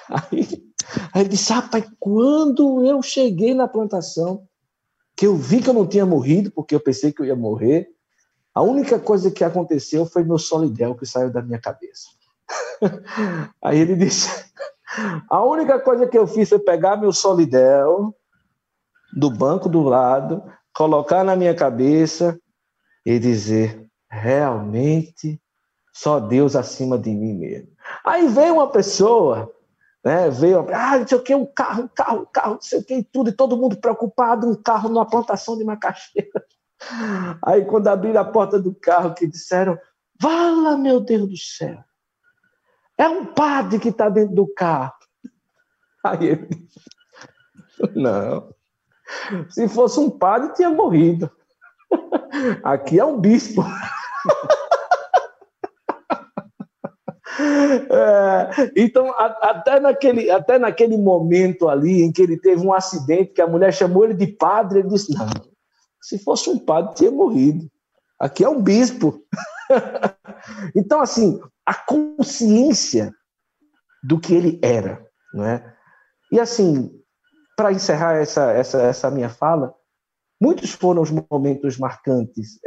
Aí ele disse: rapaz, quando eu cheguei na plantação, que eu vi que eu não tinha morrido, porque eu pensei que eu ia morrer, a única coisa que aconteceu foi meu solidel que saiu da minha cabeça. Aí ele disse: a única coisa que eu fiz foi pegar meu solidel do banco do lado, colocar na minha cabeça e dizer: realmente só Deus acima de mim mesmo. Aí veio uma pessoa, né, não sei o que, um carro, não sei o que, e tudo, e todo mundo preocupado, um carro numa plantação de macaxeira. Aí, quando abriram a porta do carro, que disseram: vala, meu Deus do céu, é um padre que está dentro do carro. Aí ele disse: não, se fosse um padre, tinha morrido. Aqui é um bispo. Então, até naquele momento ali em que ele teve um acidente, que a mulher chamou ele de padre, ele disse: não, se fosse um padre, tinha morrido. Aqui é um bispo. Então, assim, a consciência do que ele era, não é? E, assim, para encerrar essa minha fala, muitos foram os momentos marcantes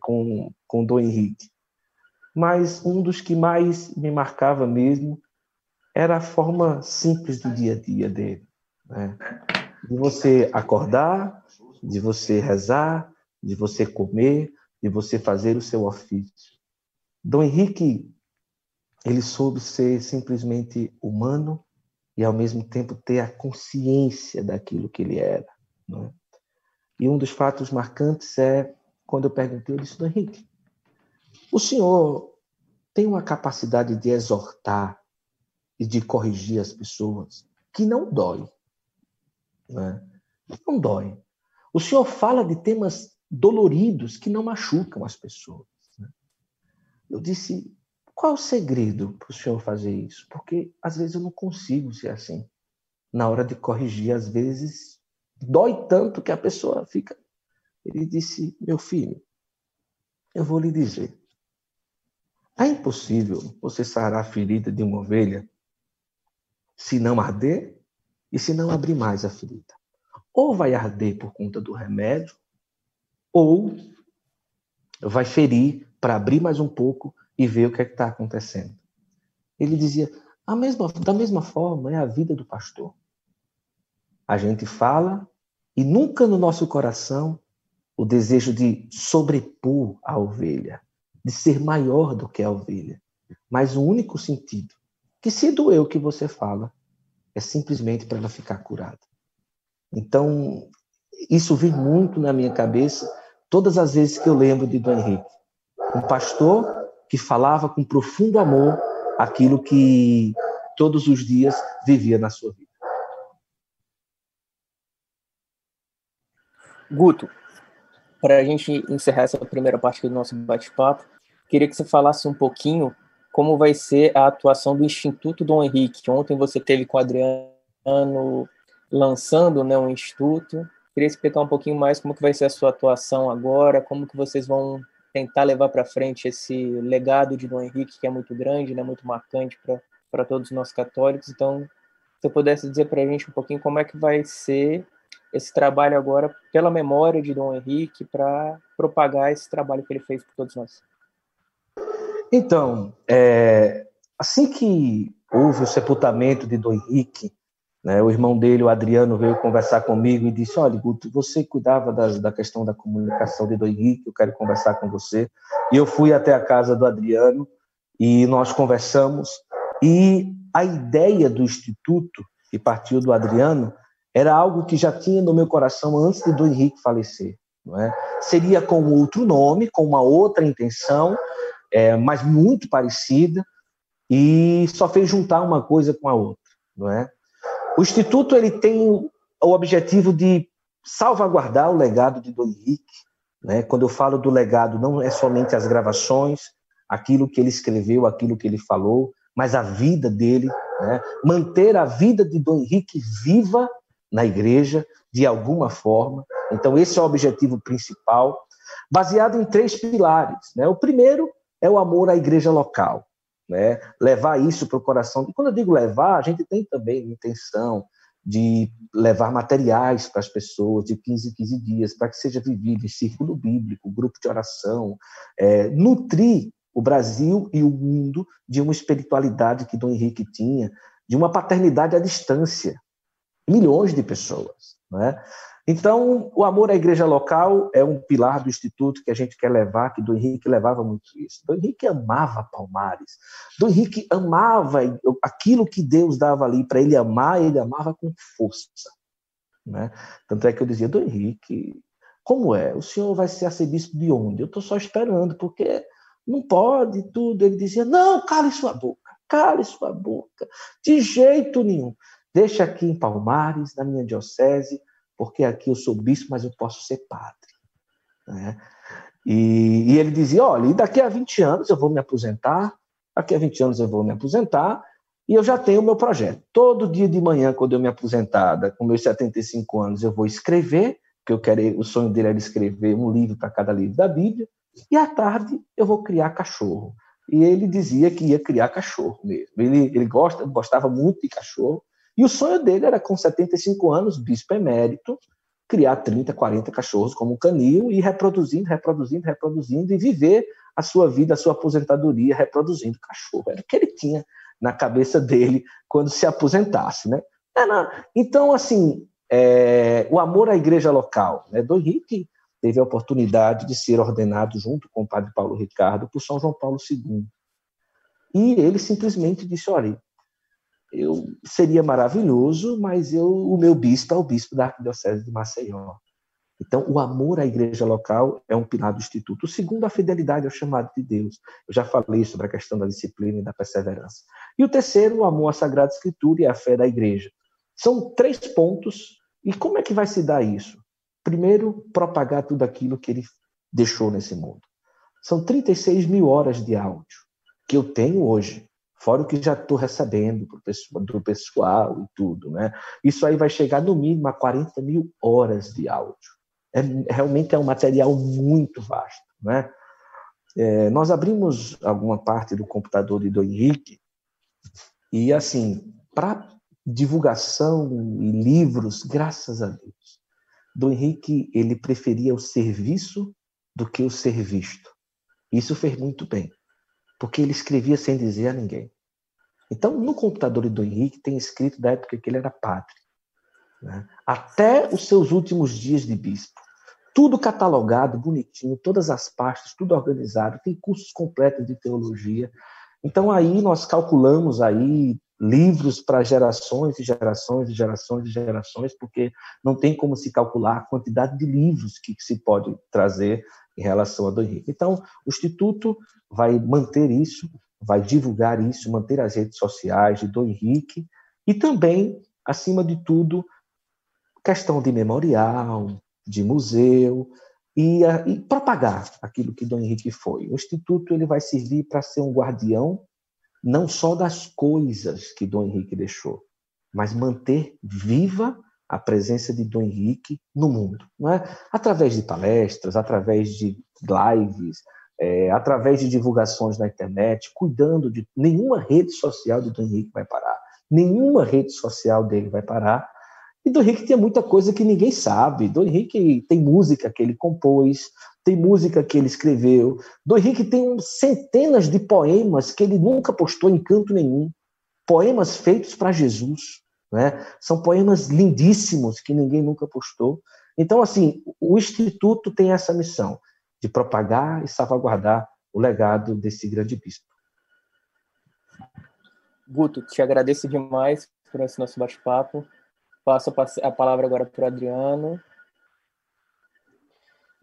com Dom Henrique. Mas um dos que mais me marcava mesmo era a forma simples do dia a dia dele, né? De você acordar, de você rezar, de você comer, de você fazer o seu ofício. Dom Henrique, ele soube ser simplesmente humano e, ao mesmo tempo, ter a consciência daquilo que ele era, né? E um dos fatos marcantes é quando eu perguntei, eu disse: Dom Henrique, o senhor tem uma capacidade de exortar e de corrigir as pessoas que não dói, né? Não dói. O senhor fala de temas doloridos que não machucam as pessoas, né? Eu disse: qual o segredo para o senhor fazer isso? Porque, às vezes, eu não consigo ser assim. Na hora de corrigir, às vezes, dói tanto que a pessoa fica... Ele disse: meu filho, eu vou lhe dizer. É impossível você sarar a ferida de uma ovelha se não arder e se não abrir mais a ferida. Ou vai arder por conta do remédio, ou vai ferir para abrir mais um pouco e ver o que está acontecendo. Ele dizia: da mesma forma é a vida do pastor. A gente fala e nunca no nosso coração o desejo de sobrepor a ovelha, de ser maior do que a ovelha, mas um único sentido, que se doer o que você fala, é simplesmente para ela ficar curada. Então, isso vem muito na minha cabeça, todas as vezes que eu lembro de Dom Henrique, um pastor que falava com profundo amor aquilo que todos os dias vivia na sua vida. Guto, para a gente encerrar essa primeira parte do nosso bate-papo, queria que você falasse um pouquinho como vai ser a atuação do Instituto Dom Henrique. Ontem você teve com o Adriano lançando, né, um instituto. Queria explicar um pouquinho mais como que vai ser a sua atuação agora, como que vocês vão tentar levar para frente esse legado de Dom Henrique, que é muito grande, né, muito marcante para todos nós católicos. Então, se eu pudesse dizer para a gente um pouquinho como é que vai ser esse trabalho agora pela memória de Dom Henrique, para propagar esse trabalho que ele fez por todos nós. Então, assim que houve o sepultamento de Dom Henrique, né, o irmão dele, o Adriano, veio conversar comigo e disse: olha, Guto, você cuidava da questão da comunicação de Dom Henrique, eu quero conversar com você. E eu fui até a casa do Adriano e nós conversamos. E a ideia do Instituto, que partiu do Adriano, era algo que já tinha no meu coração antes de Dom Henrique falecer, não é? Seria com outro nome, com uma outra intenção, mas muito parecida, e só fez juntar uma coisa com a outra, não é? O Instituto, ele tem o objetivo de salvaguardar o legado de Dom Henrique, né? Quando eu falo do legado, não é somente as gravações, aquilo que ele escreveu, aquilo que ele falou, mas a vida dele, né? Manter a vida de Dom Henrique viva na igreja, de alguma forma. Então, esse é o objetivo principal, baseado em 3 pilares, né? O primeiro é o amor à igreja local, né? Levar isso para o coração. E quando eu digo levar, a gente tem também a intenção de levar materiais para as pessoas de 15 em 15 dias, para que seja vivido em círculo bíblico, grupo de oração, nutrir o Brasil e o mundo de uma espiritualidade que Dom Henrique tinha, de uma paternidade à distância, milhões de pessoas, né? Então, o amor à igreja local é um pilar do Instituto que a gente quer levar, que Dom Henrique levava muito isso. Dom Henrique amava Palmares. Dom Henrique amava aquilo que Deus dava ali para ele amar, ele amava com força, né? Tanto é que eu dizia: Dom Henrique, como é? O senhor vai ser arcebispo de onde? Eu estou só esperando, porque não pode tudo. Ele dizia: não, cale sua boca, de jeito nenhum. Deixa aqui em Palmares, na minha diocese, porque aqui eu sou bispo, mas eu posso ser padre, né? E ele dizia: olha, daqui a 20 anos eu vou me aposentar, e eu já tenho o meu projeto. Todo dia de manhã, quando eu me aposentar, com meus 75 anos, eu vou escrever, porque o sonho dele era escrever um livro para cada livro da Bíblia, e à tarde eu vou criar cachorro. E ele dizia que ia criar cachorro mesmo. Ele gostava muito de cachorro, e o sonho dele era, com 75 anos, bispo emérito, criar 30, 40 cachorros como um canil e reproduzindo, e viver a sua vida, a sua aposentadoria, reproduzindo cachorro. Era o que ele tinha na cabeça dele quando se aposentasse, né? Então, assim, o amor à igreja local, né? Dom Henrique teve a oportunidade de ser ordenado junto com o padre Paulo Ricardo por São João Paulo II. E ele simplesmente disse: olha, seria maravilhoso, mas o meu bispo é o bispo da Arquidiocese de Maceió. Então, o amor à igreja local é um pilar do Instituto. O segundo, a fidelidade ao chamado de Deus. Eu já falei sobre a questão da disciplina e da perseverança. E o terceiro, o amor à Sagrada Escritura e à fé da igreja. São 3 pontos. E como é que vai se dar isso? Primeiro, propagar tudo aquilo que ele deixou nesse mundo. São 36.000 horas de áudio que eu tenho hoje, fora o que já estou recebendo do pessoal e tudo, né? Isso aí vai chegar no mínimo a 40.000 horas de áudio. Realmente é um material muito vasto, né? Nós abrimos alguma parte do computador de Dom Henrique e, assim, para divulgação e livros, graças a Deus, Dom Henrique, ele preferia o serviço do que o ser visto. Isso fez muito bem, porque ele escrevia sem dizer a ninguém. Então, no computador de Dom Henrique tem escrito da época que ele era padre, né? Até os seus últimos dias de bispo. Tudo catalogado, bonitinho, todas as pastas, tudo organizado, tem cursos completos de teologia. Então, aí nós calculamos aí livros para gerações e gerações, porque não tem como se calcular a quantidade de livros que se pode trazer em relação a Dom Henrique. Então, o Instituto vai manter isso vai divulgar isso, manter as redes sociais de Dom Henrique e também, acima de tudo, questão de memorial, de museu e propagar aquilo que Dom Henrique foi. O Instituto ele vai servir para ser um guardião não só das coisas que Dom Henrique deixou, mas manter viva a presença de Dom Henrique no mundo, não é? Através de palestras, através de lives, através de divulgações na internet, cuidando de... Nenhuma rede social de Dom Henrique vai parar. Nenhuma rede social dele vai parar. E Dom Henrique tem muita coisa que ninguém sabe. Dom Henrique tem música que ele compôs, tem música que ele escreveu. Dom Henrique tem centenas de poemas que ele nunca postou em canto nenhum. Poemas feitos para Jesus, né? São poemas lindíssimos que ninguém nunca postou. Então, assim, o Instituto tem essa missão de propagar e salvaguardar o legado desse grande bispo. Guto, te agradeço demais por esse nosso bate-papo. Passo a palavra agora para o Adriano.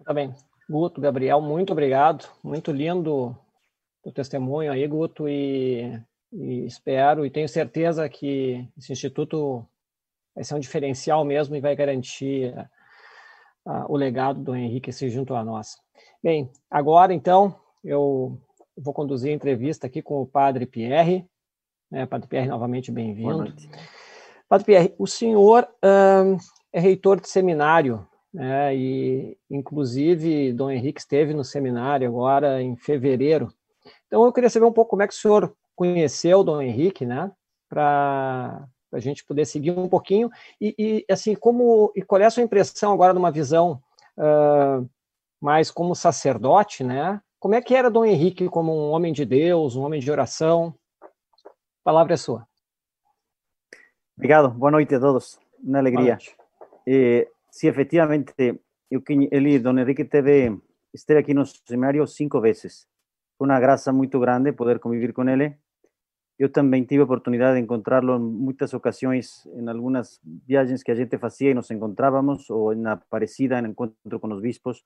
Tá bem. Guto, Gabriel, muito obrigado. Muito lindo o testemunho aí, Guto, e espero e tenho certeza que esse Instituto vai ser um diferencial mesmo e vai garantir o legado do Henrique se junto a nós. Bem, agora então eu vou conduzir a entrevista aqui com o Padre Pierre. Padre Pierre, novamente bem-vindo. Padre Pierre, o senhor é reitor de seminário, né, e inclusive Dom Henrique esteve no seminário agora em fevereiro. Então eu queria saber um pouco como é que o senhor conheceu o Dom Henrique, né, para a gente poder seguir um pouquinho, e assim, qual é a sua impressão agora numa visão mais como sacerdote, né, como é que era Dom Henrique como um homem de Deus, um homem de oração? A palavra é sua. Obrigado, boa noite a todos, uma alegria. Sim, efetivamente, Dom Henrique esteve aqui no seminário 5 vezes, foi uma graça muito grande poder conviver com ele. Eu também tive a oportunidade de encontrá-lo em muitas ocasiões, em algumas viagens que a gente fazia e nos encontrávamos, ou na Aparecida, em encontro com os bispos.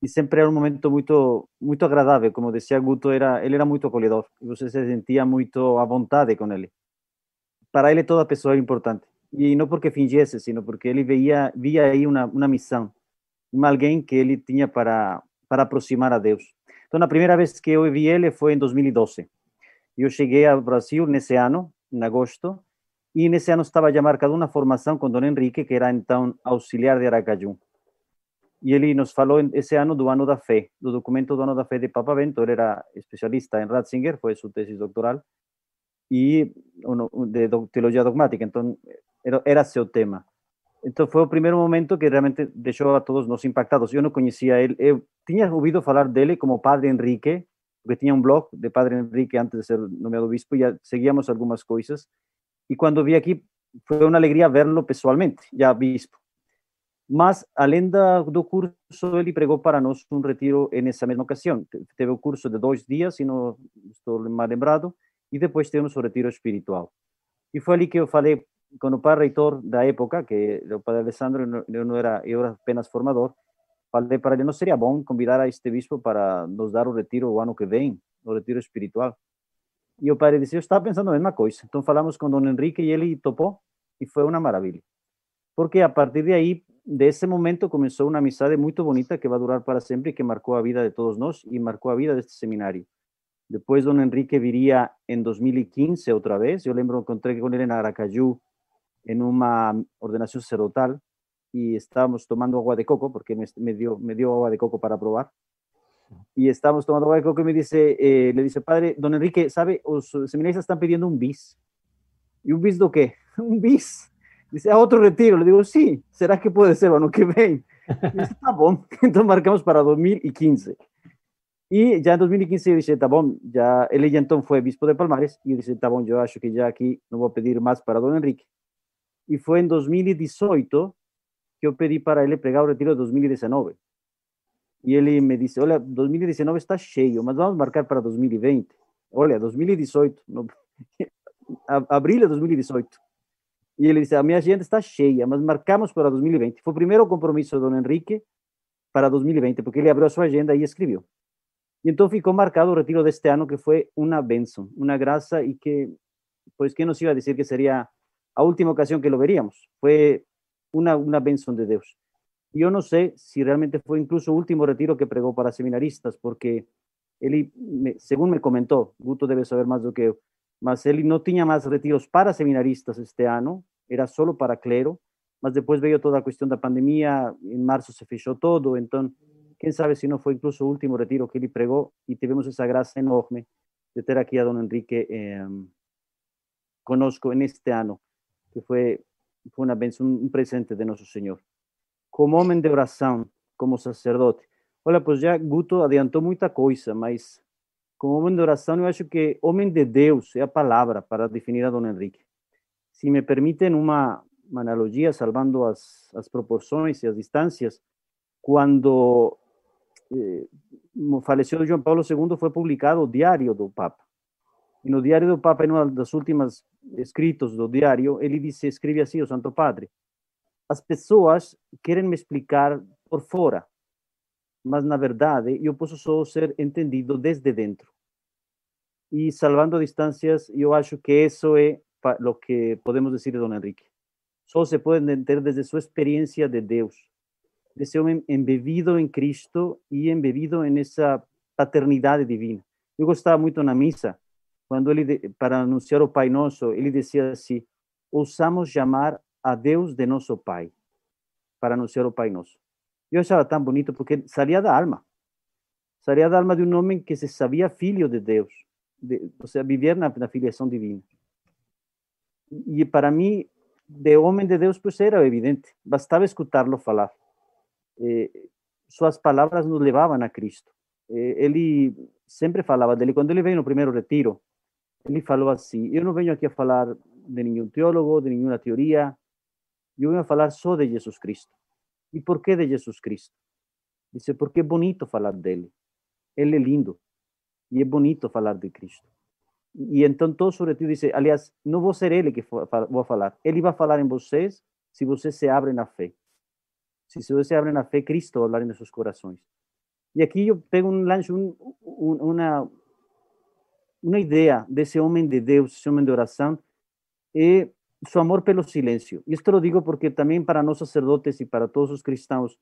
E sempre era um momento muito, muito agradável, como dizia Guto, ele era muito acolhedor, e você se sentia muito à vontade com ele. Para ele, toda pessoa era importante. E não porque fingisse, sino porque ele via aí uma missão, alguém que ele tinha para aproximar a Deus. Então, a primeira vez que eu vi ele foi em 2012. Eu cheguei ao Brasil nesse ano, em agosto, e nesse ano estava já marcada uma formação com Dom Henrique, que era então auxiliar de Aracaju. E ele nos falou esse ano do Ano da Fé, do documento do Ano da Fé de Papa Bento. Ele era especialista em Ratzinger, foi sua tese doutoral, e de teologia dogmática, então era seu tema. Então foi o primeiro momento que realmente deixou a todos nós impactados. Eu não conhecia ele, eu tinha ouvido falar dele como Padre Henrique, porque tinha um blog de Padre Henrique antes de ser nomeado bispo, já seguíamos algumas coisas, e quando vi aqui, foi uma alegria vê-lo pessoalmente, já bispo. Mas, além do curso, ele pregou para nós um retiro nessa mesma ocasião. Teve um curso de 2 dias, se não estou mal lembrado, e depois tivemos o retiro espiritual. E foi ali que eu falei com o padre reitor da época, que era o padre Alessandro, eu era apenas formador. Falei para ele, não seria bom convidar a este bispo para nos dar o retiro o ano que vem, o retiro espiritual? E o padre disse, eu estava pensando a mesma coisa. Então falamos com Dom Henrique e ele topou, e foi uma maravilha. Porque a partir de aí, desse momento, começou uma amizade muito bonita que vai durar para sempre, que marcou a vida de todos nós e marcou a vida deste seminário. Depois Dom Henrique viria em 2015 outra vez. Eu lembro, encontrei com ele em Aracaju, em uma ordenação sacerdotal, e estábamos tomando água de coco, porque me dio água de coco para probar, e estábamos tomando água de coco e le dice, padre, Dom Henrique, sabe, os seminaristas estão pedindo um bis. E um bis do quê? Um bis. Dice, a outro retiro. Eu digo, sim, será que pode ser o ano que vem? Dice, tá bom. Então marcamos para 2015. E já em 2015 eu disse, tá bom, já, ele já então foi bispo de Palmares, e eu disse, tá bom, eu acho que já aqui não vou pedir mais para Dom Henrique. E foi em 2018, que eu pedi para ele pregar o retiro de 2019. E ele me disse, olha, 2019 está cheio, mas vamos marcar para 2020. Olha, 2018, abril de 2018. E ele disse, a minha agenda está cheia, mas marcamos para 2020. Foi o primeiro compromisso do Dom Henrique para 2020, porque ele abriu a sua agenda e escreveu. Então ficou marcado o retiro deste ano, que foi uma bênção, uma graça, e que, pois quem nos ia dizer que seria a última ocasião que lo veríamos? Foi uma bênção de Deus. E eu não sei se realmente foi incluso o último retiro que pregou para seminaristas, porque ele, segundo me comentou, Guto deve saber mais do que eu, mas ele não tinha mais retiros para seminaristas este ano, era só para clero, mas depois veio toda a questão da pandemia, em março se fechou todo, então quem sabe se não foi incluso o último retiro que ele pregou, e tivemos essa graça enorme de ter aqui a Dom Henrique conosco neste ano, que foi uma bênção, um presente de Nosso Senhor. Como homem de oração, como sacerdote. Olha, pois já Guto adiantou muita coisa, mas como homem de oração, eu acho que homem de Deus é a palavra para definir a Dom Henrique. Se me permitem uma analogia, salvando as proporções e as distâncias, quando faleceu João Paulo II, foi publicado o Diário do Papa. E no Diário do Papa, em uma das últimas escritos do diário, ele escreve assim, o Santo Padre: as pessoas querem me explicar por fora, mas na verdade eu posso só ser entendido desde dentro. E salvando distâncias, eu acho que isso é o que podemos dizer de Dom Henrique. Só se pode entender desde sua experiência de Deus, desse homem embebido em Cristo e embebido nessa paternidade divina. Eu gostava muito na missa, quando ele, para anunciar o Pai Nosso, ele dizia assim: ousamos chamar a Deus de nosso Pai, para anunciar o Pai Nosso. Eu achava tão bonito, porque saía da alma de um homem que se sabia filho de Deus, ou seja, viver na filiação divina. E para mim, de homem de Deus, pois era evidente, bastava escutá-lo falar. Suas palavras nos levavam a Cristo. Ele sempre falava dele. Quando ele veio no primeiro retiro, ele falou assim: eu não venho aqui a falar de nenhum teólogo, de nenhuma teoria, eu venho a falar só de Jesus Cristo. E por que de Jesus Cristo? Disse, porque é bonito falar dele. Ele é lindo. E é bonito falar de Cristo. E então todo o retiro disse, aliás, não vou ser ele que vou falar. Ele vai falar em vocês se vocês se abrem na fé. Se vocês se abrem na fé, Cristo vai falar em seus corações. E aqui eu pego um lanche, uma ideia desse homem de Deus, esse homem de oração, é seu amor pelo silêncio. Isto eu digo porque também para nós sacerdotes e para todos os cristãos,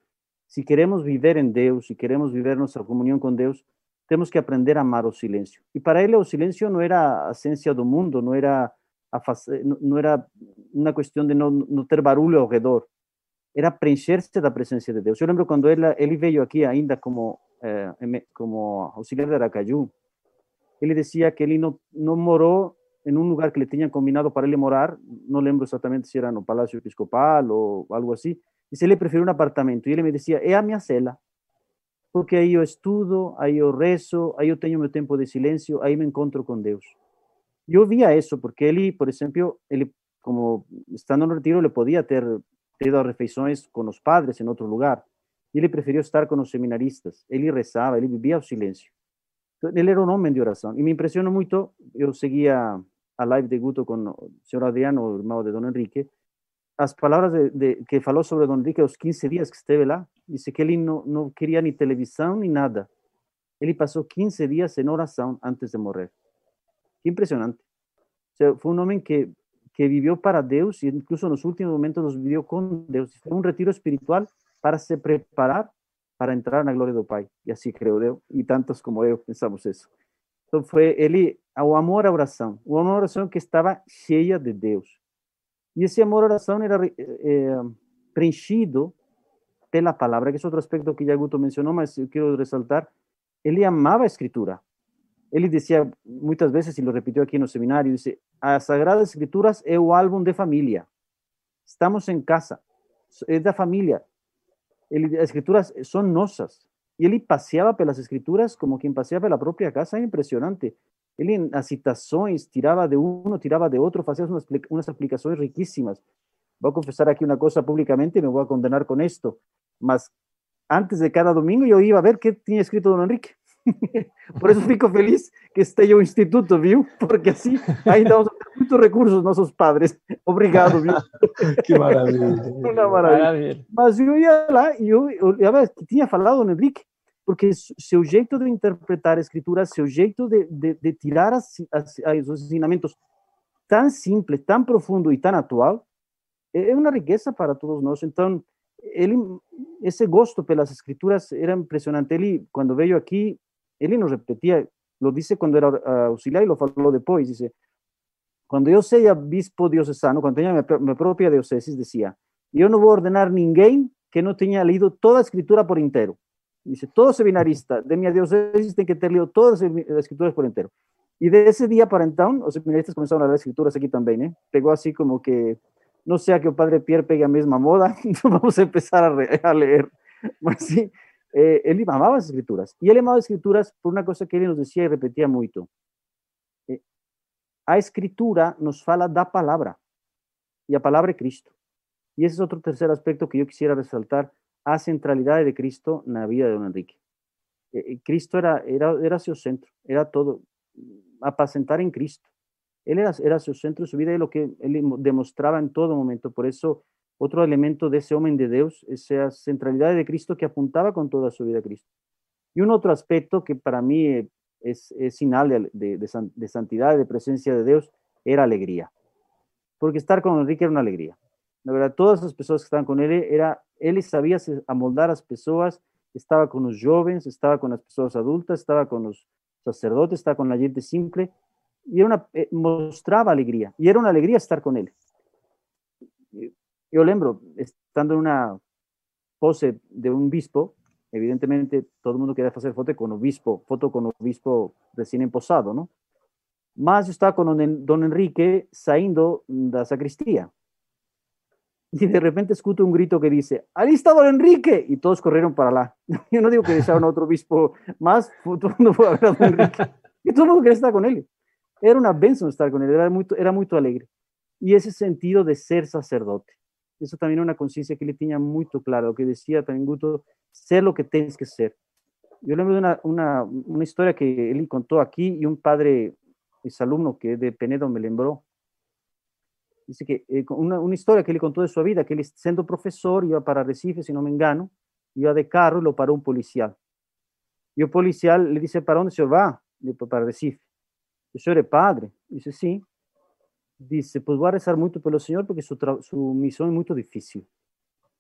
se queremos viver em Deus, se queremos viver nossa comunhão com Deus, temos que aprender a amar o silêncio. E para ele o silêncio não era a ciência do mundo, não era uma questão de não ter barulho ao redor. Era preencher-se da presença de Deus. Eu lembro quando ele veio aqui ainda como auxiliar de Aracaju, ele dizia que ele não morou em um lugar que ele tinha combinado para ele morar, não lembro exatamente se era no Palácio Episcopal ou algo assim, e se ele preferiu um apartamento, e ele me dizia, é a minha cela, porque aí eu estudo, aí eu rezo, aí eu tenho meu tempo de silêncio, aí me encontro com Deus. E eu via isso, porque ele, por exemplo, ele, como estando no retiro, ele podia ter tido refeições com os padres em outro lugar, e ele preferiu estar com os seminaristas, ele rezava, ele vivia o silêncio. Ele era um homem de oração. E me impressionou muito, eu seguia a live de Guto com o senhor Adriano, o irmão de Dom Henrique, as palavras que falou sobre Dom Henrique aos 15 dias que esteve lá, disse que ele não queria nem televisão, nem nada. Ele passou 15 dias em oração antes de morrer. Que impressionante. Ou seja, foi um homem que viveu para Deus, e incluso nos últimos momentos os viveu com Deus. Foi um retiro espiritual para se preparar para entrar na glória do Pai. E assim creio eu, e tantos como eu pensamos isso. Então foi ele, o amor à oração. O amor à oração que estava cheia de Deus. E esse amor à oração era preenchido pela palavra, que é outro aspecto que já Guto mencionou, mas eu quero ressaltar. Ele amava a Escritura. Ele dizia muitas vezes, e lo repetiu aqui no seminário, disse, as Sagradas Escrituras é o álbum de família. Estamos em casa. É da família. As escrituras são nossas. E ele passeava pelas escrituras como quem passeava pela própria casa. É impressionante. Ele, nas citações, tirava de um, tirava de outro, fazia umas aplicações riquíssimas. Vou confessar aqui uma coisa publicamente, me vou condenar com isto, mas antes de cada domingo eu ia ver o que tinha escrito Dom Henrique. Por isso fico feliz que esteja o Instituto, viu? Porque assim ainda vamos ter muitos recursos, nossos padres. Obrigado, viu? Que maravilha. Uma maravilha. Maravilha. Mas eu ia lá e eu tinha falado Dom Henrique. porque seu jeito de interpretar a Escritura, seu jeito de tirar os ensinamentos tão simples, tão profundo e tão atual, é uma riqueza para todos nós. Então, esse gosto pelas Escrituras era impressionante. Ele, quando veio aqui, ele nos repetia, lo disse quando era auxiliar e lo falou depois, disse, quando eu seja bispo diocesano, quando tenha minha própria diocese, dizia, eu não vou ordenar ninguém que não tenha lido toda a Escritura por inteiro. Dice, todo seminarista de minha diocese tem que ter lido todas as escrituras por inteiro. E desse dia para então, os seminaristas começaram a ler as escrituras aqui também, né? Pegou assim como que, não sei que o padre Pierre pegue a mesma moda, então vamos começar a ler. Mas sim, ele amava as escrituras. E ele amava as escrituras por uma coisa que ele nos dizia e repetia muito. A escritura nos fala da palavra. E a palavra é Cristo. E esse é outro terceiro aspecto que eu quisiera ressaltar, a centralidade de Cristo na vida de Dom Henrique. Cristo era seu centro, era todo, apacentar em Cristo. Ele era seu centro, sua vida é o que ele demonstrava em todo momento. Por isso, outro elemento desse homem de Deus, essa é a centralidade de Cristo que apontava com toda a sua vida a Cristo. E outro aspecto que para mim é sinal de santidade, de presença de Deus, era a alegria. Porque estar com Dom Henrique era uma alegria. Na verdade, todas as pessoas que estavam com ele, ele sabia se amoldar as pessoas, estava com os jovens, estava com as pessoas adultas, estava com os sacerdotes, estava com a gente simples, e mostrava alegria, e era uma alegria estar com ele. Eu lembro, estando em uma pose de um bispo, evidentemente todo mundo queria fazer foto com o bispo recém-empossado, não? Mas eu estava com Dom Henrique saindo da sacristia, e de repente escuto um grito que diz, ali está Dom Henrique, e todos correram para lá. Eu não digo que deixaram outro bispo, mas todo mundo foi a ver a Dom Henrique, e todo mundo queria estar com ele. Era uma bênção estar com ele, era muito alegre. E esse sentido de ser sacerdote, isso também é uma consciência que ele tinha muito clara, o que dizia também Guto, ser o que tens que ser. Eu lembro de uma história que ele contou aqui, e um padre, esse aluno que é de Penedo, me lembrou. Dice que uma história que ele contou de sua vida, que ele, sendo professor, ia para Recife, se não me engano, ia de carro e lo parou um policial. E o policial lhe disse, para onde o senhor vai? Para Recife. O senhor é padre? Disse, sim. Disse, pois vou rezar muito pelo senhor, porque sua missão é muito difícil.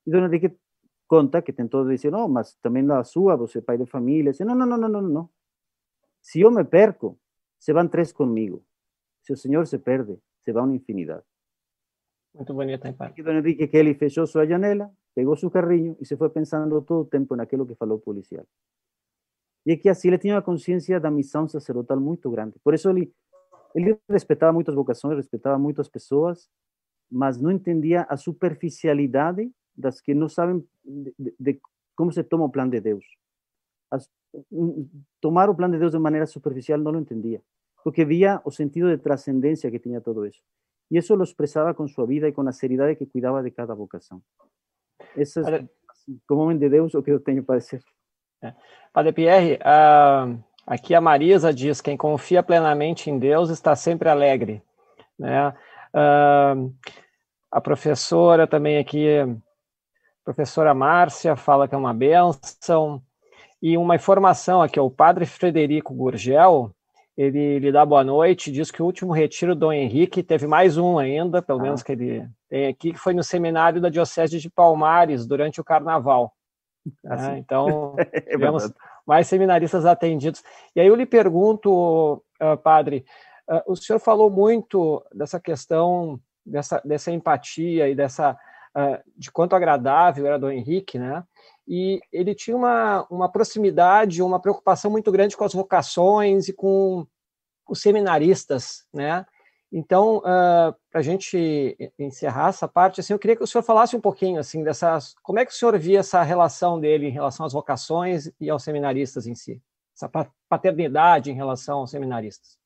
E Dom Henrique conta que tentou dizer, não, mas também a sua, você é pai de família. Disse, não. Se eu me perco, se vão três comigo. Se o senhor se perde, se vão uma infinidade. Muito bonito, hein, padre? E Dom Henrique, que ele fechou sua janela, pegou seu carrinho e se foi pensando todo o tempo naquilo que falou o policial. E é que assim ele tinha uma consciência da missão sacerdotal muito grande. Por isso ele respeitava muitas vocações, respeitava muitas pessoas, mas não entendia a superficialidade das que não sabem de como se toma o plano de Deus. Tomar o plano de Deus de maneira superficial não o entendia, porque via o sentido de transcendência que tinha todo isso. E isso lo expresava com sua vida e com a seriedade que cuidava de cada vocação. Esse é, como homem de Deus, o que eu tenho para dizer. É. Padre Pierre, aqui a Marisa diz, quem confia plenamente em Deus está sempre alegre. Né? A professora também aqui, professora Márcia, fala que é uma bênção. E uma informação aqui, o padre Frederico Gurgel, ele lhe dá boa noite, diz que o último retiro do Dom Henrique, teve mais um ainda, pelo menos que ele tem aqui, que foi no seminário da Diocese de Palmares, durante o Carnaval. Assim. Então, tivemos mais seminaristas atendidos. E aí eu lhe pergunto, padre, o senhor falou muito dessa questão, dessa empatia e de quanto agradável era Dom Henrique, né? E ele tinha uma proximidade, uma preocupação muito grande com as vocações e com os seminaristas, né? Então, para a gente encerrar essa parte, assim, eu queria que o senhor falasse um pouquinho, assim, como é que o senhor via essa relação dele em relação às vocações e aos seminaristas em si? Essa paternidade em relação aos seminaristas.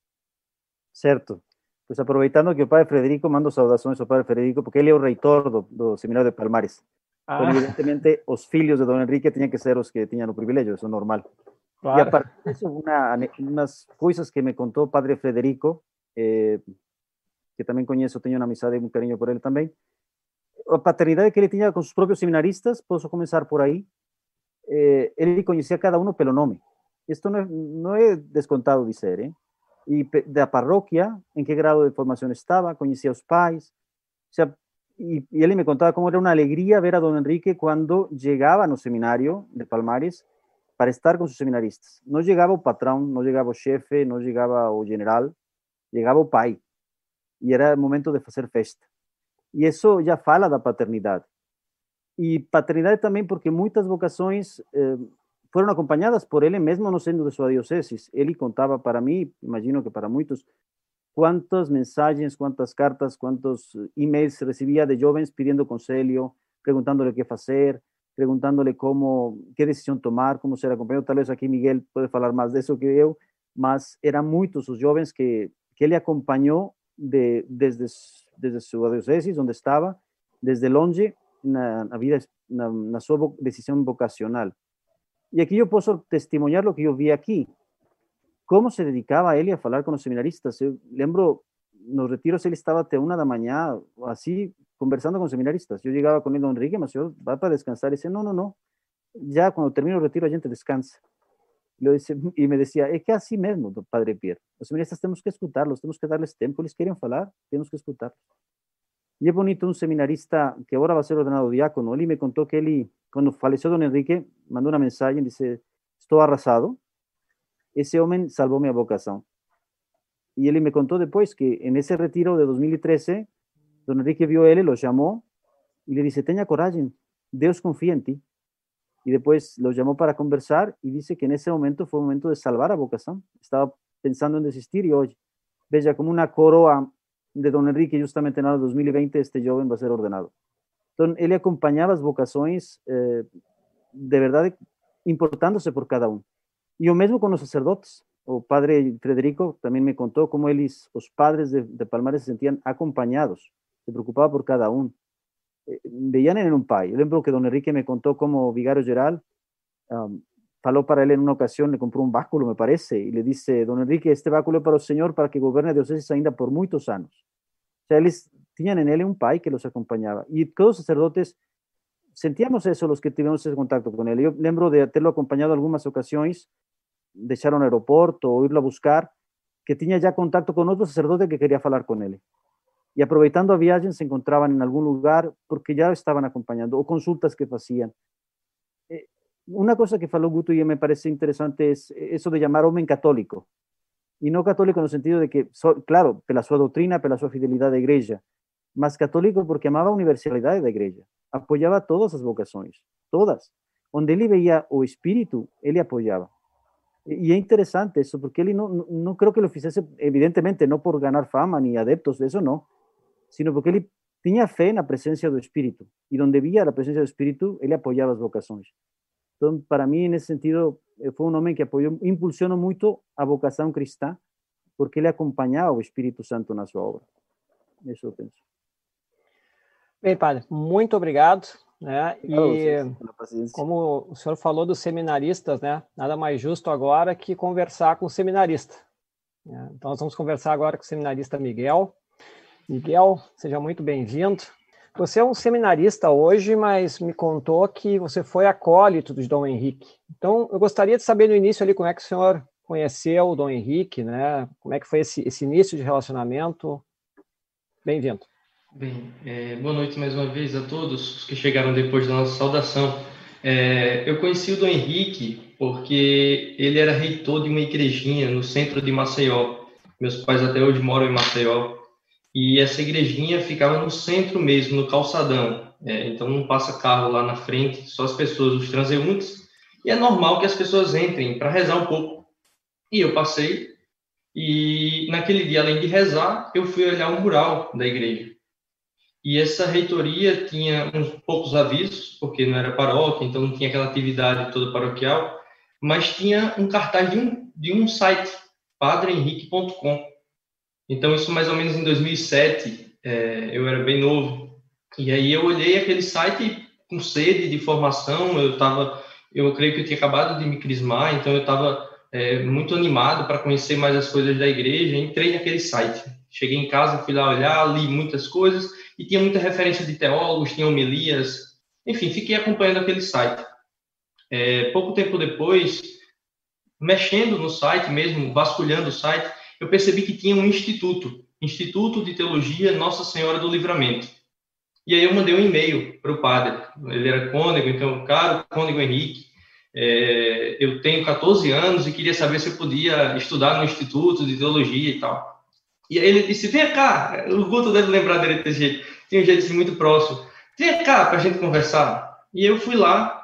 Certo. Pois aproveitando que o padre Frederico, mando saudações ao padre Frederico, porque ele é o reitor do Seminário de Palmares. Então, evidentemente, os filhos de Dom Henrique tinham que ser os que tinham o privilégio, isso é normal. Claro. E a partir disso, umas coisas que me contou o padre Frederico, que também conheço, tenho uma amizade e um carinho por ele também, a paternidade que ele tinha com os próprios seminaristas, posso começar por aí, ele conhecia cada um pelo nome. Isto não é descontado dizer, hein? E da paróquia, em que grau de formação estava, conhecia os pais. O sea, e ele me contava como era uma alegria ver a Dom Henrique quando chegava no seminário de Palmares para estar com os seminaristas. Não chegava o patrão, não chegava o chefe, não chegava o general, chegava o pai. E era momento de fazer festa. E isso já fala da paternidade. E paternidade também porque muitas vocações foram acompanhadas por ele, mesmo não sendo de sua diocese. Ele contava para mim, imagino que para muitos, quantas mensagens, quantas cartas, quantos e-mails recebia de jovens pedindo conselho, perguntando-lhe o que fazer, perguntando-lhe que decisão tomar, como ser acompanhado. Talvez aqui Miguel pode falar mais disso que eu, mas eram muitos os jovens que ele acompanhou desde sua diocese, onde estava, desde longe, na sua decisão vocacional. E aqui eu posso testemunhar o que eu vi aqui. Como se dedicava ele a falar com os seminaristas. Eu lembro, nos retiros ele estava até 1 da manhã, assim, conversando com os seminaristas. Eu chegava com ele, Dom Henrique, mas eu vá para descansar. Ele disse, não. Já quando termina o retiro, a gente descansa. E me dizia, é que é assim mesmo, Padre Pierre. Os seminaristas temos que escutá-los, temos que dar-lhes tempo. Eles querem falar, temos que escutar. E é bonito um seminarista, que agora vai ser ordenado diácono, ele me contou que ele, quando faleceu Dom Henrique, mandou uma mensagem, disse, estou arrasado. Esse homem salvou minha vocação. E ele me contou depois que, nesse retiro de 2013, Dom Henrique viu ele, o chamou, e lhe disse, tenha coragem, Deus confia em ti. E depois o chamou para conversar, e disse que nesse momento foi o momento de salvar a vocação. Estava pensando em desistir, e hoje, veja, como uma coroa de Dom Henrique, justamente no ano de 2020, este jovem vai ser ordenado. Então, ele acompanhava as vocações, de verdade, importando-se por cada um. E o mesmo com os sacerdotes. O padre Frederico também me contou como eles, os padres de Palmares, se sentiam acompanhados, se preocupavam por cada um. Veiam em um pai. Eu lembro que Dom Henrique me contou como o vigário-geral falou para ele em uma ocasião, lhe comprou um báculo, me parece, e lhe disse, Dom Henrique, este báculo é para o Senhor, para que governe a diocese ainda por muitos anos. Ou seja, eles tinham em ele um pai que os acompanhava. E todos os sacerdotes sentíamos isso, os que tivemos esse contato com ele. Eu lembro de tê-lo acompanhado algumas ocasiões, deixar no aeroporto ou ir lá buscar, que tinha já contato com outro sacerdote que queria falar com ele. E aproveitando a viagem, se encontravam em algum lugar porque já estavam acompanhando, ou consultas que faziam. Uma coisa que falou Guto e me parece interessante é isso de chamar homem católico. E não católico no sentido de que, claro, pela sua doutrina, pela sua fidelidade à igreja, mas católico porque amava a universalidade da igreja. Apoiava todas as vocações, todas. Onde ele veía o espírito, ele apoiava. E é interessante isso, porque ele não creo que lo fizesse, evidentemente, não por ganhar fama nem adeptos, isso não, sino porque ele tinha fé na presença do espírito. E onde via a presença do espírito, ele apoiava as vocações. Então, para mim, nesse sentido, foi um homem que apoiou, impulsionou muito a vocação cristã, porque ele acompanhava o Espírito Santo na sua obra. Isso eu penso. Bem, padre, muito obrigado, né? E como o senhor falou dos seminaristas, né? Nada mais justo agora que conversar com o seminarista. Então, nós vamos conversar agora com o seminarista Miguel. Miguel, seja muito bem-vindo. Você é um seminarista hoje, mas me contou que você foi acólito de Dom Henrique. Então, eu gostaria de saber no início ali como é que o senhor conheceu o Dom Henrique, né? Como é que foi esse início de relacionamento? Bem-vindo. Bem, boa noite mais uma vez a todos os que chegaram depois da nossa saudação. Eu conheci o Dom Henrique porque ele era reitor de uma igrejinha no centro de Maceió. Meus pais até hoje moram em Maceió. E essa igrejinha ficava no centro mesmo, no calçadão. Então não passa carro lá na frente, só as pessoas, os transeuntes. E é normal que as pessoas entrem para rezar um pouco. E eu passei e naquele dia, além de rezar, eu fui olhar um mural da igreja. E essa reitoria tinha uns poucos avisos, porque não era paróquia, então não tinha aquela atividade toda paroquial, mas tinha um cartaz de um site, padrehenrique.com. Então, isso mais ou menos em 2007, eu era bem novo. E aí eu olhei aquele site com sede de formação, eu creio que eu tinha acabado de me crismar, então eu estava muito animado para conhecer mais as coisas da igreja, entrei naquele site. Cheguei em casa, fui lá olhar, li muitas coisas, e tinha muita referência de teólogos, tinha homilias, enfim, fiquei acompanhando aquele site. Pouco tempo depois, mexendo no site mesmo, vasculhando o site, eu percebi que tinha um Instituto de Teologia Nossa Senhora do Livramento. E aí eu mandei um e-mail para o padre. Ele era cônego, então, caro cônego Henrique, eu tenho 14 anos e queria saber se eu podia estudar no Instituto de Teologia e tal. E aí ele disse, vem cá, o Guto deve lembrar dele desse jeito, tinha um jeito assim muito próximo, vem cá para a gente conversar. E eu fui lá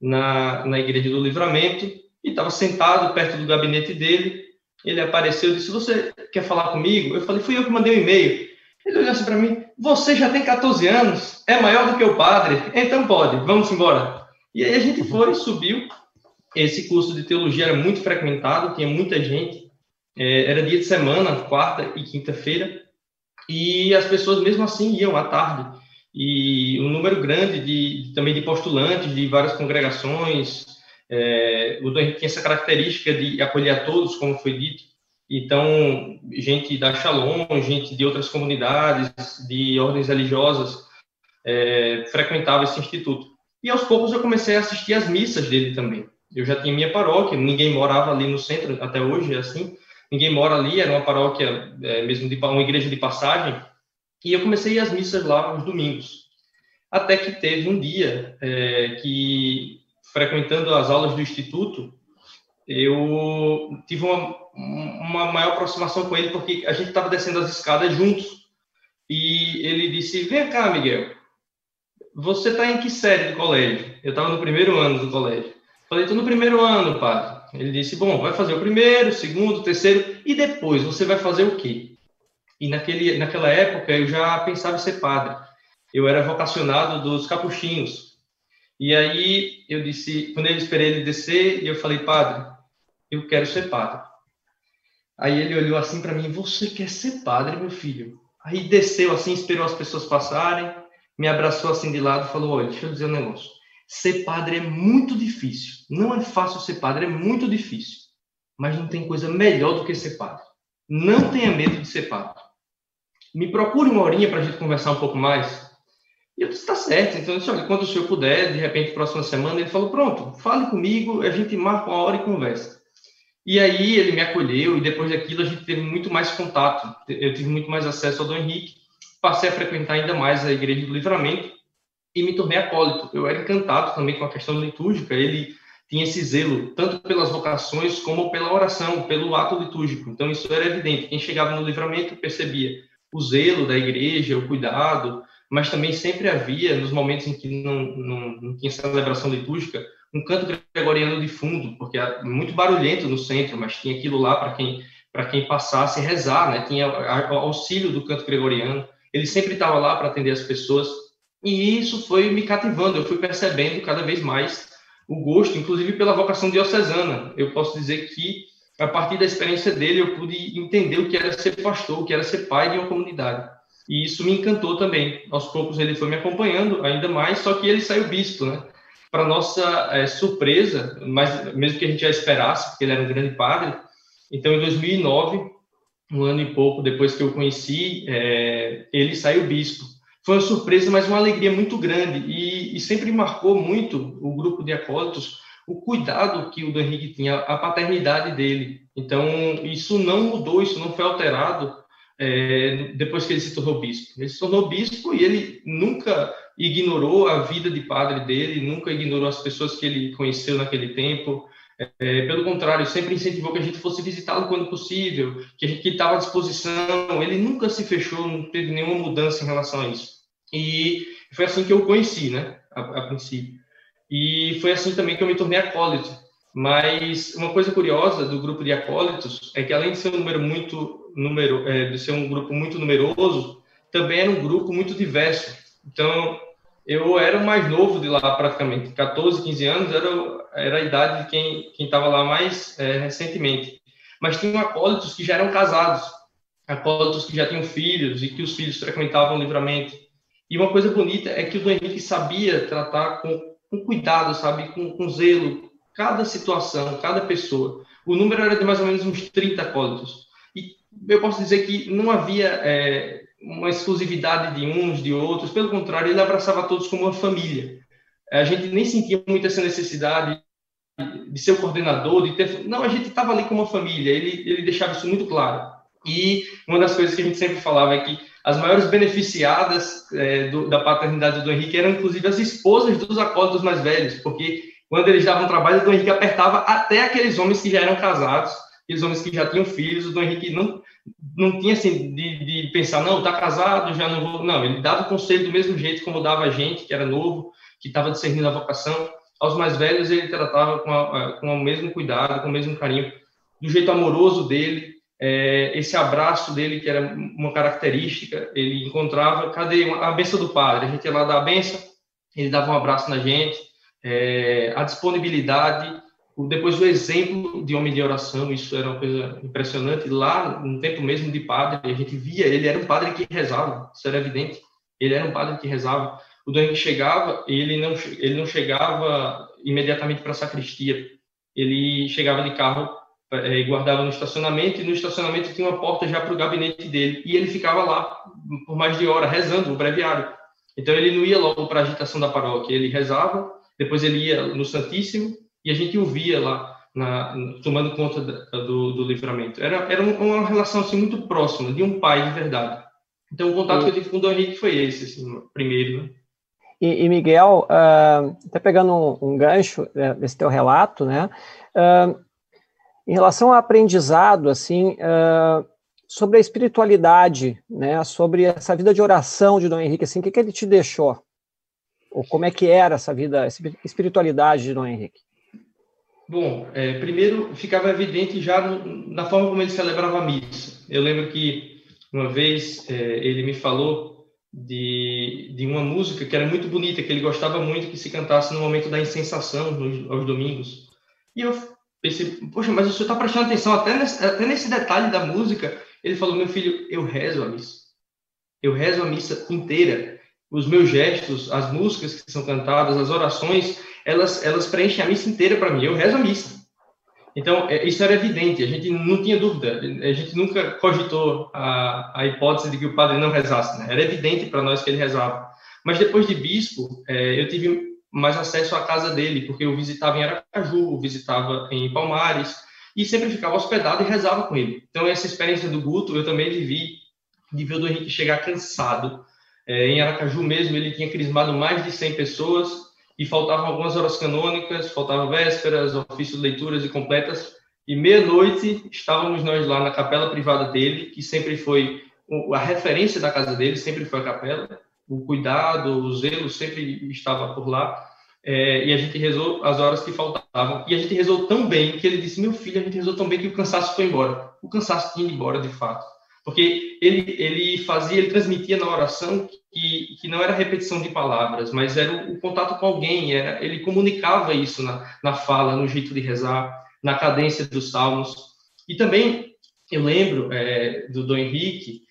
na Igreja do Livramento e estava sentado perto do gabinete dele. Ele apareceu e disse, você quer falar comigo? Eu falei, fui eu que mandei um e-mail. Ele olhou assim para mim, você já tem 14 anos, é maior do que o padre, então pode, vamos embora. E aí a gente foi, subiu, esse curso de teologia era muito frequentado, tinha muita gente, era dia de semana, quarta e quinta-feira, e as pessoas mesmo assim iam à tarde, e um número grande também de postulantes, de várias congregações, o Dom Henrique tinha essa característica de acolher a todos, como foi dito, então gente da Shalom, gente de outras comunidades, de ordens religiosas, frequentava esse instituto. E aos poucos eu comecei a assistir às missas dele também. Eu já tinha minha paróquia, ninguém morava ali no centro, até hoje é assim, ninguém mora ali, era uma paróquia, mesmo uma igreja de passagem, e eu comecei as missas lá aos domingos. Até que teve um dia que, frequentando as aulas do Instituto, eu tive uma maior aproximação com ele, porque a gente estava descendo as escadas juntos, e ele disse, vem cá, Miguel, você está em que série do colégio? Eu estava no primeiro ano do colégio. Falei, estou no primeiro ano, padre. Ele disse, bom, vai fazer o primeiro, o segundo, o terceiro, e depois você vai fazer o quê? E naquela época eu já pensava em ser padre. Eu era vocacionado dos capuchinhos. E aí eu disse, quando eu esperei ele descer, eu falei, padre, eu quero ser padre. Aí ele olhou assim para mim, você quer ser padre, meu filho? Aí desceu assim, esperou as pessoas passarem, me abraçou assim de lado e falou, olha, deixa eu dizer um negócio, ser padre é muito difícil, não é fácil ser padre, é muito difícil, mas não tem coisa melhor do que ser padre, não tenha medo de ser padre, me procure uma horinha para a gente conversar um pouco mais. E eu disse, tá certo. Então eu disse, olha, quando o senhor puder, de repente próxima semana. Ele falou, pronto, fale comigo, a gente marca uma hora e conversa. E aí ele me acolheu, e depois daquilo a gente teve muito mais contato, eu tive muito mais acesso ao Dom Henrique, passei a frequentar ainda mais a Igreja do Livramento e me tornei acólito. Eu era encantado também com a questão litúrgica, ele tinha esse zelo, tanto pelas vocações como pela oração, pelo ato litúrgico. Então, isso era evidente. Quem chegava no Livramento percebia o zelo da igreja, o cuidado, mas também sempre havia, nos momentos em que não tinha celebração litúrgica, um canto gregoriano de fundo, porque era muito barulhento no centro, mas tinha aquilo lá para quem passasse rezar, né? Tinha auxílio do canto gregoriano. Ele sempre estava lá para atender as pessoas, e isso foi me cativando, eu fui percebendo cada vez mais o gosto, inclusive pela vocação diocesana. Eu posso dizer que, a partir da experiência dele, eu pude entender o que era ser pastor, o que era ser pai de uma comunidade, e isso me encantou também. Aos poucos ele foi me acompanhando ainda mais, só que ele saiu bispo, né? Para nossa surpresa, mas mesmo que a gente já esperasse, porque ele era um grande padre. Então, em 2009, um ano e pouco depois que eu conheci, ele saiu bispo. Foi uma surpresa, mas uma alegria muito grande, e sempre marcou muito o grupo de acólitos, o cuidado que o Dom Henrique tinha, a paternidade dele. Então, isso não mudou, isso não foi alterado depois que ele se tornou bispo. Ele se tornou bispo e ele nunca ignorou a vida de padre dele, nunca ignorou as pessoas que ele conheceu naquele tempo. Pelo contrário, sempre incentivou que a gente fosse visitá-lo quando possível, que estava à disposição. Ele nunca se fechou, não teve nenhuma mudança em relação a isso. E foi assim que eu o conheci, né, a princípio. E foi assim também que eu me tornei acólito. Mas uma coisa curiosa do grupo de acólitos é que, além de ser um grupo muito numeroso, também era um grupo muito diverso. Então, eu era o mais novo de lá, praticamente. 14, 15 anos era a idade de quem estava lá mais recentemente. Mas tinham acólitos que já eram casados, acólitos que já tinham filhos e que os filhos frequentavam o Livramento. E uma coisa bonita é que o Dom Henrique sabia tratar com cuidado, sabe, com zelo, cada situação, cada pessoa. O número era de mais ou menos uns 30 acólitos. E eu posso dizer que não havia... uma exclusividade de uns, de outros. Pelo contrário, ele abraçava todos como uma família. A gente nem sentia muito essa necessidade de ser o coordenador, de ter... Não, a gente estava ali como uma família, ele deixava isso muito claro. E uma das coisas que a gente sempre falava é que as maiores beneficiadas da paternidade do Dom Henrique eram, inclusive, as esposas dos acólitos mais velhos, porque quando eles davam trabalho, o Dom Henrique apertava até aqueles homens que já eram casados, aqueles homens que já tinham filhos. O Dom Henrique não tinha, assim, de pensar, não, tá casado, já não vou... Não, ele dava o conselho do mesmo jeito como dava a gente, que era novo, que estava discernindo a vocação. Aos mais velhos, ele tratava com o mesmo cuidado, com o mesmo carinho, do jeito amoroso dele. Esse abraço dele, que era uma característica, ele encontrava, cadê a benção do padre? A gente ia lá dar a benção, ele dava um abraço na gente, a disponibilidade, depois o exemplo de homem de oração, isso era uma coisa impressionante. Lá, no tempo mesmo de padre, a gente via, ele era um padre que rezava, isso era evidente, ele era um padre que rezava. O Dom Henrique chegava, ele não chegava imediatamente para a sacristia, ele chegava de carro, guardava no estacionamento, e no estacionamento tinha uma porta já para o gabinete dele, e ele ficava lá por mais de hora rezando o breviário. Então ele não ia logo para a agitação da paróquia, ele rezava, depois ele ia no Santíssimo, e a gente o via lá tomando conta do Livramento. Era uma relação assim muito próxima, de um pai de verdade. Então o contato que eu tive com o Dom Henrique foi esse, assim, primeiro, né? E Miguel, até pegando um gancho desse teu relato, né? Em relação ao aprendizado, assim, sobre a espiritualidade, né, sobre essa vida de oração de Dom Henrique, assim, o que ele te deixou? Ou como é que era essa vida, essa espiritualidade de Dom Henrique? Bom, primeiro ficava evidente já na forma como ele celebrava a missa. Eu lembro que uma vez ele me falou de uma música que era muito bonita, que ele gostava muito que se cantasse no momento da incensação, aos domingos. E eu pensei, poxa, mas o senhor está prestando atenção até nesse detalhe da música. Ele falou, meu filho, eu rezo a missa. Eu rezo a missa inteira. Os meus gestos, as músicas que são cantadas, as orações, elas preenchem a missa inteira para mim. Eu rezo a missa. Então, isso era evidente. A gente não tinha dúvida. A gente nunca cogitou a hipótese de que o padre não rezasse, né? Era evidente para nós que ele rezava. Mas depois de bispo, eu tive mais acesso à casa dele, porque eu visitava em Aracaju, visitava em Palmares, e sempre ficava hospedado e rezava com ele. Então, essa experiência do Guto, eu também vivi, de ver o Dom Henrique chegar cansado. Em Aracaju mesmo, ele tinha crismado mais de 100 pessoas, e faltavam algumas horas canônicas, faltavam vésperas, ofício de leituras e completas, e meia-noite estávamos nós lá na capela privada dele, que sempre foi a referência da casa dele, sempre foi a capela. O cuidado, o zelo sempre estava por lá, e a gente rezou as horas que faltavam, e a gente rezou tão bem que ele disse, meu filho, a gente rezou tão bem que o cansaço foi embora. O cansaço tinha ido embora, de fato, porque ele transmitia na oração que não era repetição de palavras, mas era o contato com alguém, ele comunicava isso na fala, no jeito de rezar, na cadência dos salmos. E também eu lembro do Dom Henrique,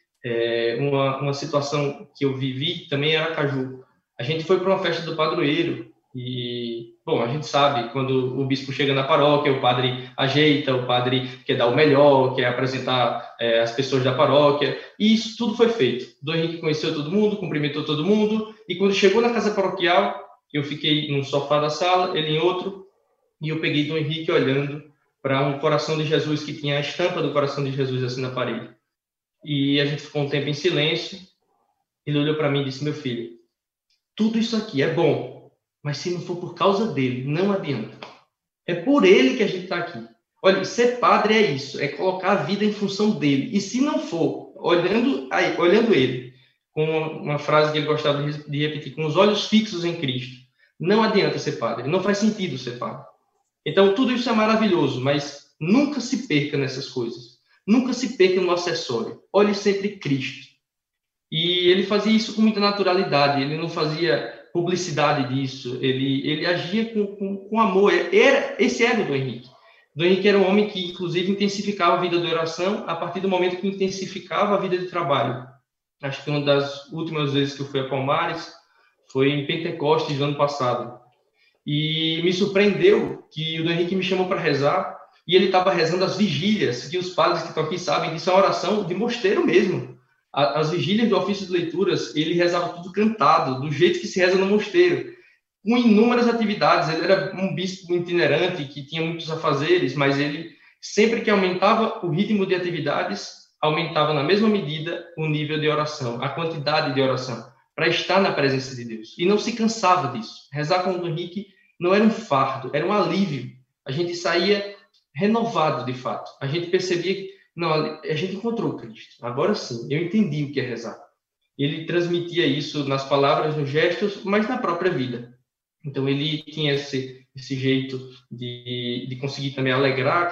uma situação que eu vivi também em Aracaju. A gente foi para uma festa do padroeiro e, bom, a gente sabe, quando o bispo chega na paróquia, o padre ajeita, o padre quer dar o melhor, quer apresentar as pessoas da paróquia, e isso tudo foi feito. Dom Henrique conheceu todo mundo, cumprimentou todo mundo, e quando chegou na casa paroquial, eu fiquei num sofá da sala, ele em outro, e eu peguei Dom Henrique olhando para um coração de Jesus que tinha a estampa do coração de Jesus assim na parede. E a gente ficou um tempo em silêncio. Ele olhou para mim e disse, meu filho, tudo isso aqui é bom, mas se não for por causa dele, não adianta. É por ele que a gente está aqui. Olha, ser padre é isso, é colocar a vida em função dele. E se não for, olhando ele, com uma frase que ele gostava de repetir, com os olhos fixos em Cristo, não adianta ser padre, não faz sentido ser padre. Então, tudo isso é maravilhoso, mas nunca se perca nessas coisas. Nunca se perca no acessório. Olhe sempre Cristo. E ele fazia isso com muita naturalidade. Ele não fazia publicidade disso. Ele agia com amor. Esse era o Dom Henrique. Dom Henrique era um homem que, inclusive, intensificava a vida de oração a partir do momento que intensificava a vida de trabalho. Acho que uma das últimas vezes que eu fui a Palmares foi em Pentecostes, do ano passado. E me surpreendeu que o Dom Henrique me chamou para rezar. E ele estava rezando as vigílias, que os padres que estão aqui sabem que isso é uma oração de mosteiro mesmo. As vigílias do ofício de leituras, ele rezava tudo cantado, do jeito que se reza no mosteiro. com inúmeras atividades. Ele era um bispo itinerante que tinha muitos afazeres, mas ele, sempre que aumentava o ritmo de atividades, aumentava na mesma medida o nível de oração, a quantidade de oração, para estar na presença de Deus. E não se cansava disso. Rezar com o Dom Henrique não era um fardo, era um alívio. A gente saía renovado, de fato. A gente percebia que, não, a gente encontrou Cristo. Agora sim, eu entendi o que é rezar. Ele transmitia isso nas palavras, nos gestos, mas na própria vida. Então, ele tinha esse jeito de conseguir também alegrar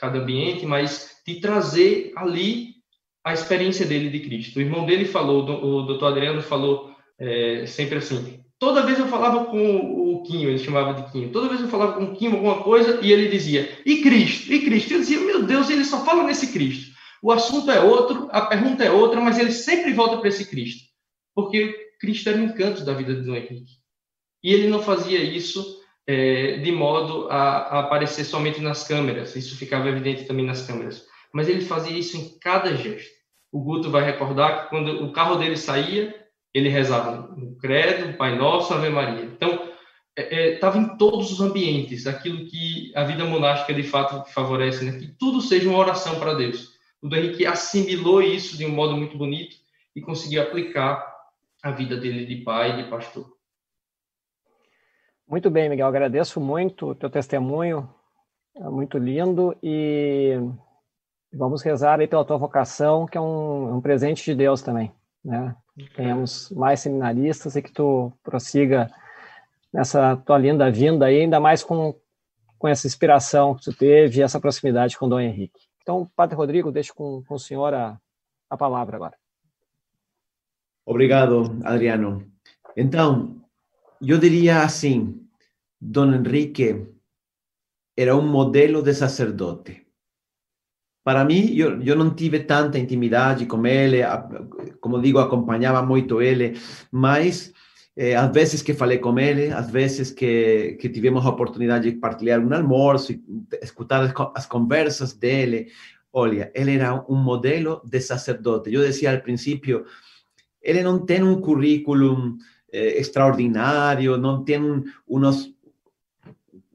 cada ambiente, mas de trazer ali a experiência dele de Cristo. O irmão dele falou, o doutor Adriano falou sempre assim, toda vez eu falava com o Quinho, ele chamava de Quinho, toda vez eu falava com o Quinho alguma coisa, e ele dizia, e Cristo, e Cristo. Eu dizia, meu Deus, ele só fala nesse Cristo. O assunto é outro, a pergunta é outra, mas ele sempre volta para esse Cristo. Porque Cristo era um encanto da vida de Dom Henrique. E ele não fazia isso de modo a aparecer somente nas câmeras. Isso ficava evidente também nas câmeras. Mas ele fazia isso em cada gesto. O Guto vai recordar que quando o carro dele saía, ele rezava o Credo, o Pai Nosso, Ave Maria. Então, estava em todos os ambientes. Aquilo que a vida monástica, de fato, favorece, né? Que tudo seja uma oração para Deus. O Dom Henrique assimilou isso de um modo muito bonito e conseguiu aplicar a vida dele de pai e de pastor. Muito bem, Miguel, agradeço muito o teu testemunho, é muito lindo, e vamos rezar aí pela tua vocação, que é um presente de Deus também, né? Tenhamos mais seminaristas e que tu prossiga nessa tua linda vinda aí, ainda mais com essa inspiração que tu teve e essa proximidade com o Dom Henrique. Então, Padre Rodrigo, deixo com o senhor a palavra agora. Obrigado, Adriano. Então, eu diria assim, Dom Henrique era um modelo de sacerdote. Para mim, eu não tive tanta intimidade com ele, como digo, acompanhava muito ele, mas às vezes que falei com ele, às vezes que tivemos a oportunidade de partilhar um almoço, escutar as conversas dele, olha, ele era um modelo de sacerdote. Eu dizia ao princípio, ele não tem um currículo extraordinario, no tienen unos,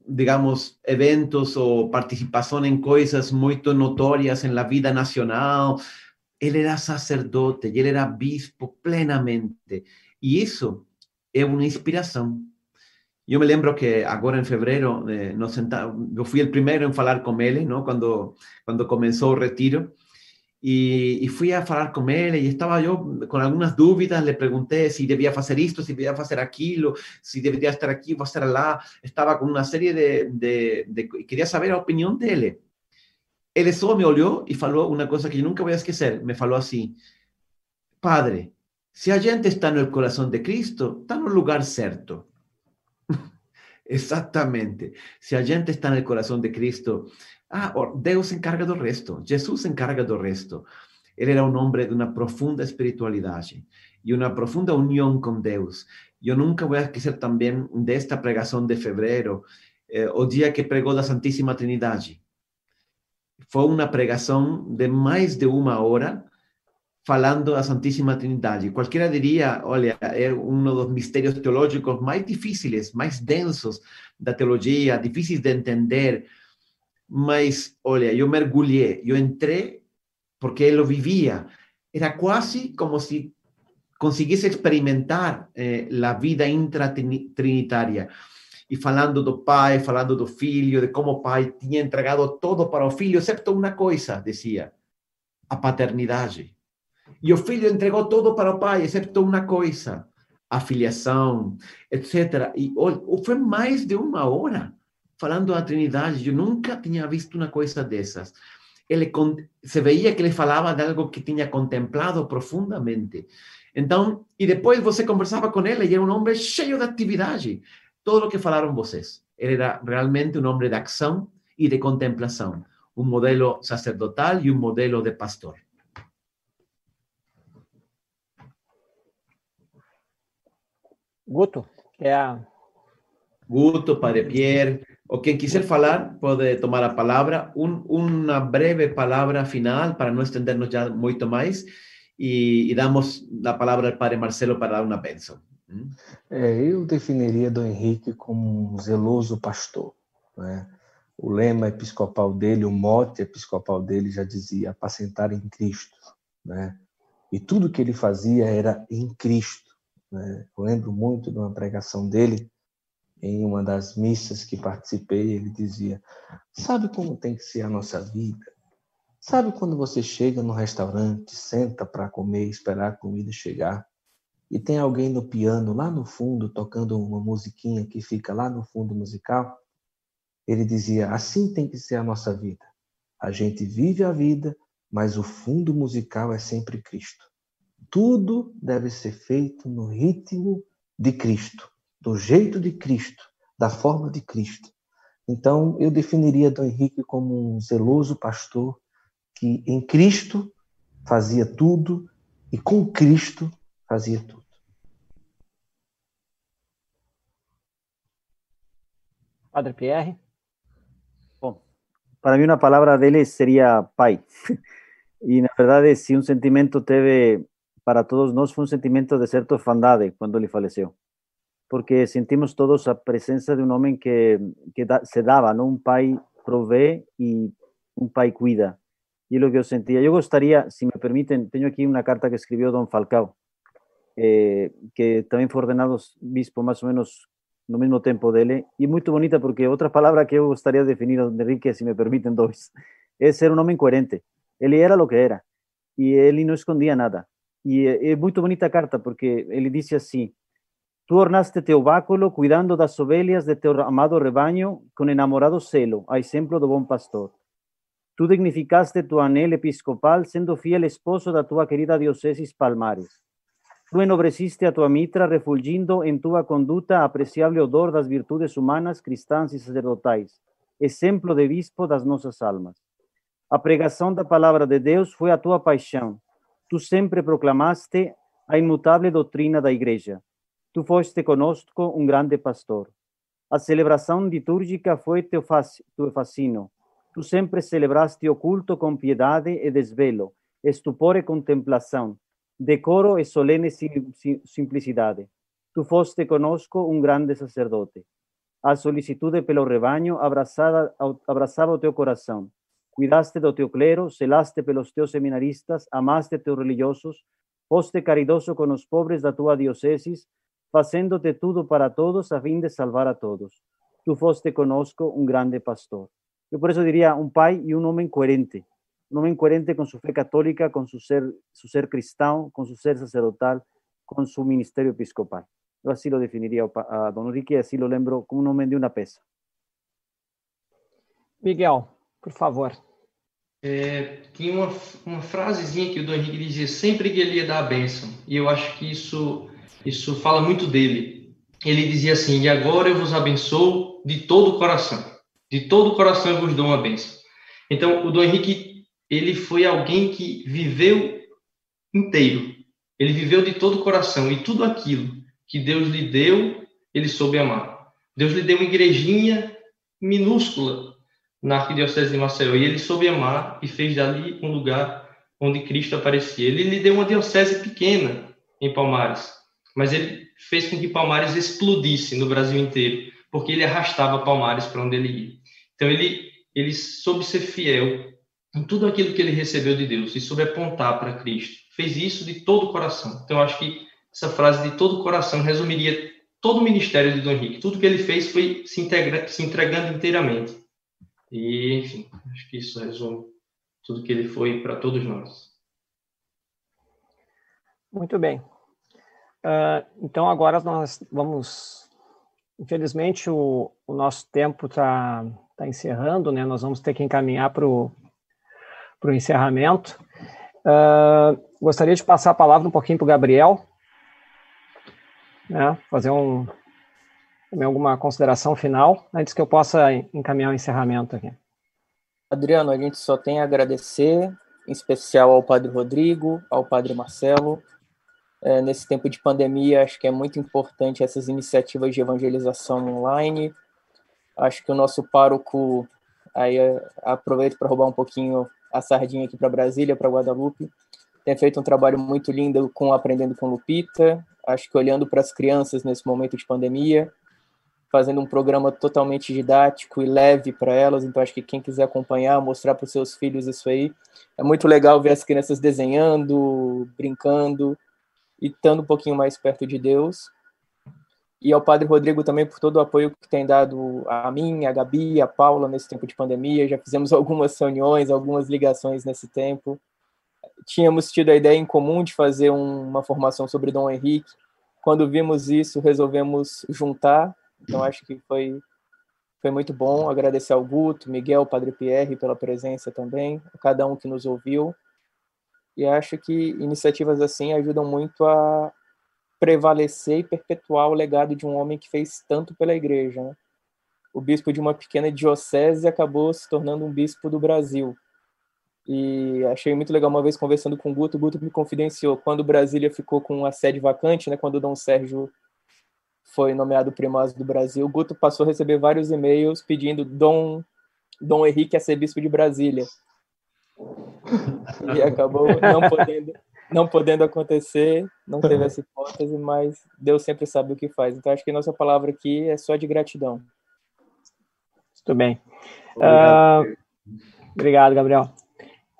digamos, eventos o participación en cosas muy notorias en la vida nacional. Él era sacerdote, él era bispo plenamente. Y eso es una inspiración. Yo me lembro que ahora en febrero, nos sentamos, yo fui el primero en hablar con él, ¿no? Cuando comenzó el retiro. Y fui a hablar con él y estaba yo con algunas dudas, le pregunté si debía hacer esto, si debía hacer aquello, si debería estar aquí o estar allá. Estaba con una serie de quería saber la opinión de él. Él solo me oyó y faló una cosa que yo nunca voy a esquecer. Me faló así, padre, si a gente está en el corazón de Cristo, está en el lugar certo. Exactamente. Si a gente está en el corazón de Cristo, Deus se encarga do resto, Jesus se encarga do resto. Ele era um homem de uma profunda espiritualidade e uma profunda união com Deus. Eu nunca vou esquecer também desta pregação de fevereiro, o dia que pregou da Santíssima Trindade. Foi uma pregação de mais de uma hora, falando da Santíssima Trindade. Qualquer diria, olha, é um dos mistérios teológicos mais difíceis, mais densos da teologia, difíceis de entender. Mas, olha, eu mergulhei, eu entrei porque ele vivia. Era quase como se conseguisse experimentar a vida intratrinitária. E falando do pai, falando do filho, de como o pai tinha entregado todo para o filho, exceto uma coisa, dizia, a paternidade. E o filho entregou todo para o pai, exceto uma coisa, a filiação, etc. E olha, foi mais de uma hora. Falando da Trindade, eu nunca tinha visto uma coisa dessas. Ele se veia que ele falava de algo que tinha contemplado profundamente. Então, e depois você conversava com ele, e era um homem cheio de atividade. Tudo o que falaram vocês. Ele era realmente um homem de ação e de contemplação. Um modelo sacerdotal e um modelo de pastor. Guto, Guto, Padre Pierre, o quien quiser falar pode tomar a palavra, uma breve palavra final para não estendermos já muito mais, e damos a palavra ao Padre Marcelo para dar uma bênção. Eu definiria Dom Henrique como um zeloso pastor, né? O lema episcopal dele, o mote episcopal dele já dizia, apacentar em Cristo, né? E tudo que ele fazia era em Cristo, né? Eu lembro muito de uma pregação dele, em uma das missas que participei, ele dizia, sabe como tem que ser a nossa vida? Sabe quando você chega no restaurante, senta para comer, esperar a comida chegar, e tem alguém no piano lá no fundo tocando uma musiquinha que fica lá no fundo musical? Ele dizia, assim tem que ser a nossa vida. A gente vive a vida, mas o fundo musical é sempre Cristo. Tudo deve ser feito no ritmo de Cristo, do jeito de Cristo, da forma de Cristo. Então, eu definiria Dom Henrique como um zeloso pastor que em Cristo fazia tudo e com Cristo fazia tudo. Padre Pierre? Bom, para mim uma palavra dele seria pai. E, na verdade, se um sentimento teve para todos nós, foi um sentimento de certa orfandade quando ele faleceu. Porque sentimos todos a presença de um homem que se dava, não? Um pai provê e um pai cuida. E é o que eu sentia. Eu gostaria, se me permitem, tenho aqui uma carta que escreveu Dom Falcão, que também foi ordenado bispo mais ou menos no mesmo tempo dele, e muito bonita, porque outra palavra que eu gostaria de definir a Dom Henrique, se me permitem dois, é ser um homem coerente. Ele era o que era, e ele não escondia nada. E é muito bonita a carta, porque ele disse assim, tu ornaste teu báculo cuidando das ovelhas de teu amado rebanho com enamorado celo, a exemplo do bom pastor. Tu dignificaste tu anel episcopal sendo fiel esposo da tua querida Diocese de Palmares. Tu enobreciste a tua mitra, refulgindo em tua conduta apreciável odor das virtudes humanas, cristãs e sacerdotais, exemplo de bispo das nossas almas. A pregação da palavra de Deus foi a tua paixão. Tu sempre proclamaste a imutável doutrina da Igreja. Tu foste conosco um grande pastor. A celebração litúrgica foi teu fascínio. Tu sempre celebraste o culto com piedade e desvelo, estupor e contemplação, decoro e solene simplicidade. Tu foste conosco um grande sacerdote. A solicitude pelo rebanho abraçava o teu coração. Cuidaste do teu clero, zelaste pelos teus seminaristas, amaste teus religiosos, foste caridoso com os pobres da tua diocese, fazendo-te tudo para todos a fim de salvar a todos. Tu foste conosco um grande pastor. Eu por isso diria um pai e um homem coerente. Um homem coerente com sua fé católica, com seu ser cristão, com seu ser sacerdotal, com seu ministério episcopal. Eu assim o definiria a Dom Henrique e assim o lembro como um homem de uma peça. Miguel, por favor. Tem uma frasezinha que o Dom Henrique dizia sempre que ele ia dar a bênção. E eu acho que isso fala muito dele. Ele dizia assim, e agora eu vos abençoo de todo o coração. De todo o coração eu vos dou uma bênção. Então, o Dom Henrique, ele foi alguém que viveu inteiro. Ele viveu de todo o coração. E tudo aquilo que Deus lhe deu, ele soube amar. Deus lhe deu uma igrejinha minúscula na Arquidiocese de Maceió. E ele soube amar e fez dali um lugar onde Cristo aparecia. Ele lhe deu uma diocese pequena em Palmares. Mas ele fez com que Palmares explodisse no Brasil inteiro. Porque ele arrastava Palmares para onde ele ia. Então, ele soube ser fiel em tudo aquilo que ele recebeu de Deus e soube apontar para Cristo. Fez isso de todo o coração. Então, eu acho que essa frase de todo o coração resumiria todo o ministério de Dom Henrique. Tudo que ele fez foi se entregando inteiramente. E, enfim, acho que isso resume tudo que ele foi para todos nós. Muito bem. Então, agora nós vamos... Infelizmente, o nosso tempo está encerrando, né? Nós vamos ter que encaminhar para o encerramento. Gostaria de passar a palavra um pouquinho para o Gabriel, né? Fazer alguma consideração final, antes que eu possa encaminhar o encerramento aqui. Adriano, a gente só tem a agradecer, em especial ao Padre Rodrigo, ao Padre Marcelo. Nesse tempo de pandemia, acho que é muito importante essas iniciativas de evangelização online. Acho que o nosso pároco, aí aproveito para roubar um pouquinho a sardinha aqui para Brasília, para Guadalupe, tem feito um trabalho muito lindo com Aprendendo com Lupita, acho que olhando para as crianças nesse momento de pandemia, fazendo um programa totalmente didático e leve para elas, então acho que quem quiser acompanhar, mostrar para os seus filhos isso aí, é muito legal ver as crianças desenhando, brincando, e estando um pouquinho mais perto de Deus. E ao Padre Rodrigo também por todo o apoio que tem dado a mim, a Gabi, a Paula nesse tempo de pandemia, já fizemos algumas reuniões, algumas ligações nesse tempo. Tínhamos tido a ideia em comum de fazer uma formação sobre Dom Henrique, quando vimos isso resolvemos juntar, então acho que foi muito bom, agradecer ao Guto, Miguel, Padre Pierre pela presença também, a cada um que nos ouviu, e acho que iniciativas assim ajudam muito a prevalecer e perpetuar o legado de um homem que fez tanto pela igreja, né? O bispo de uma pequena diocese acabou se tornando um bispo do Brasil. E achei muito legal, uma vez conversando com o Guto me confidenciou, quando Brasília ficou com a sede vacante, né, quando o Dom Sérgio foi nomeado primaz do Brasil, o Guto passou a receber vários e-mails pedindo Dom Henrique a ser bispo de Brasília. E acabou não podendo acontecer, não teve essa hipótese, mas Deus sempre sabe o que faz. Então, acho que a nossa palavra aqui é só de gratidão. Muito bem. Obrigado, Gabriel.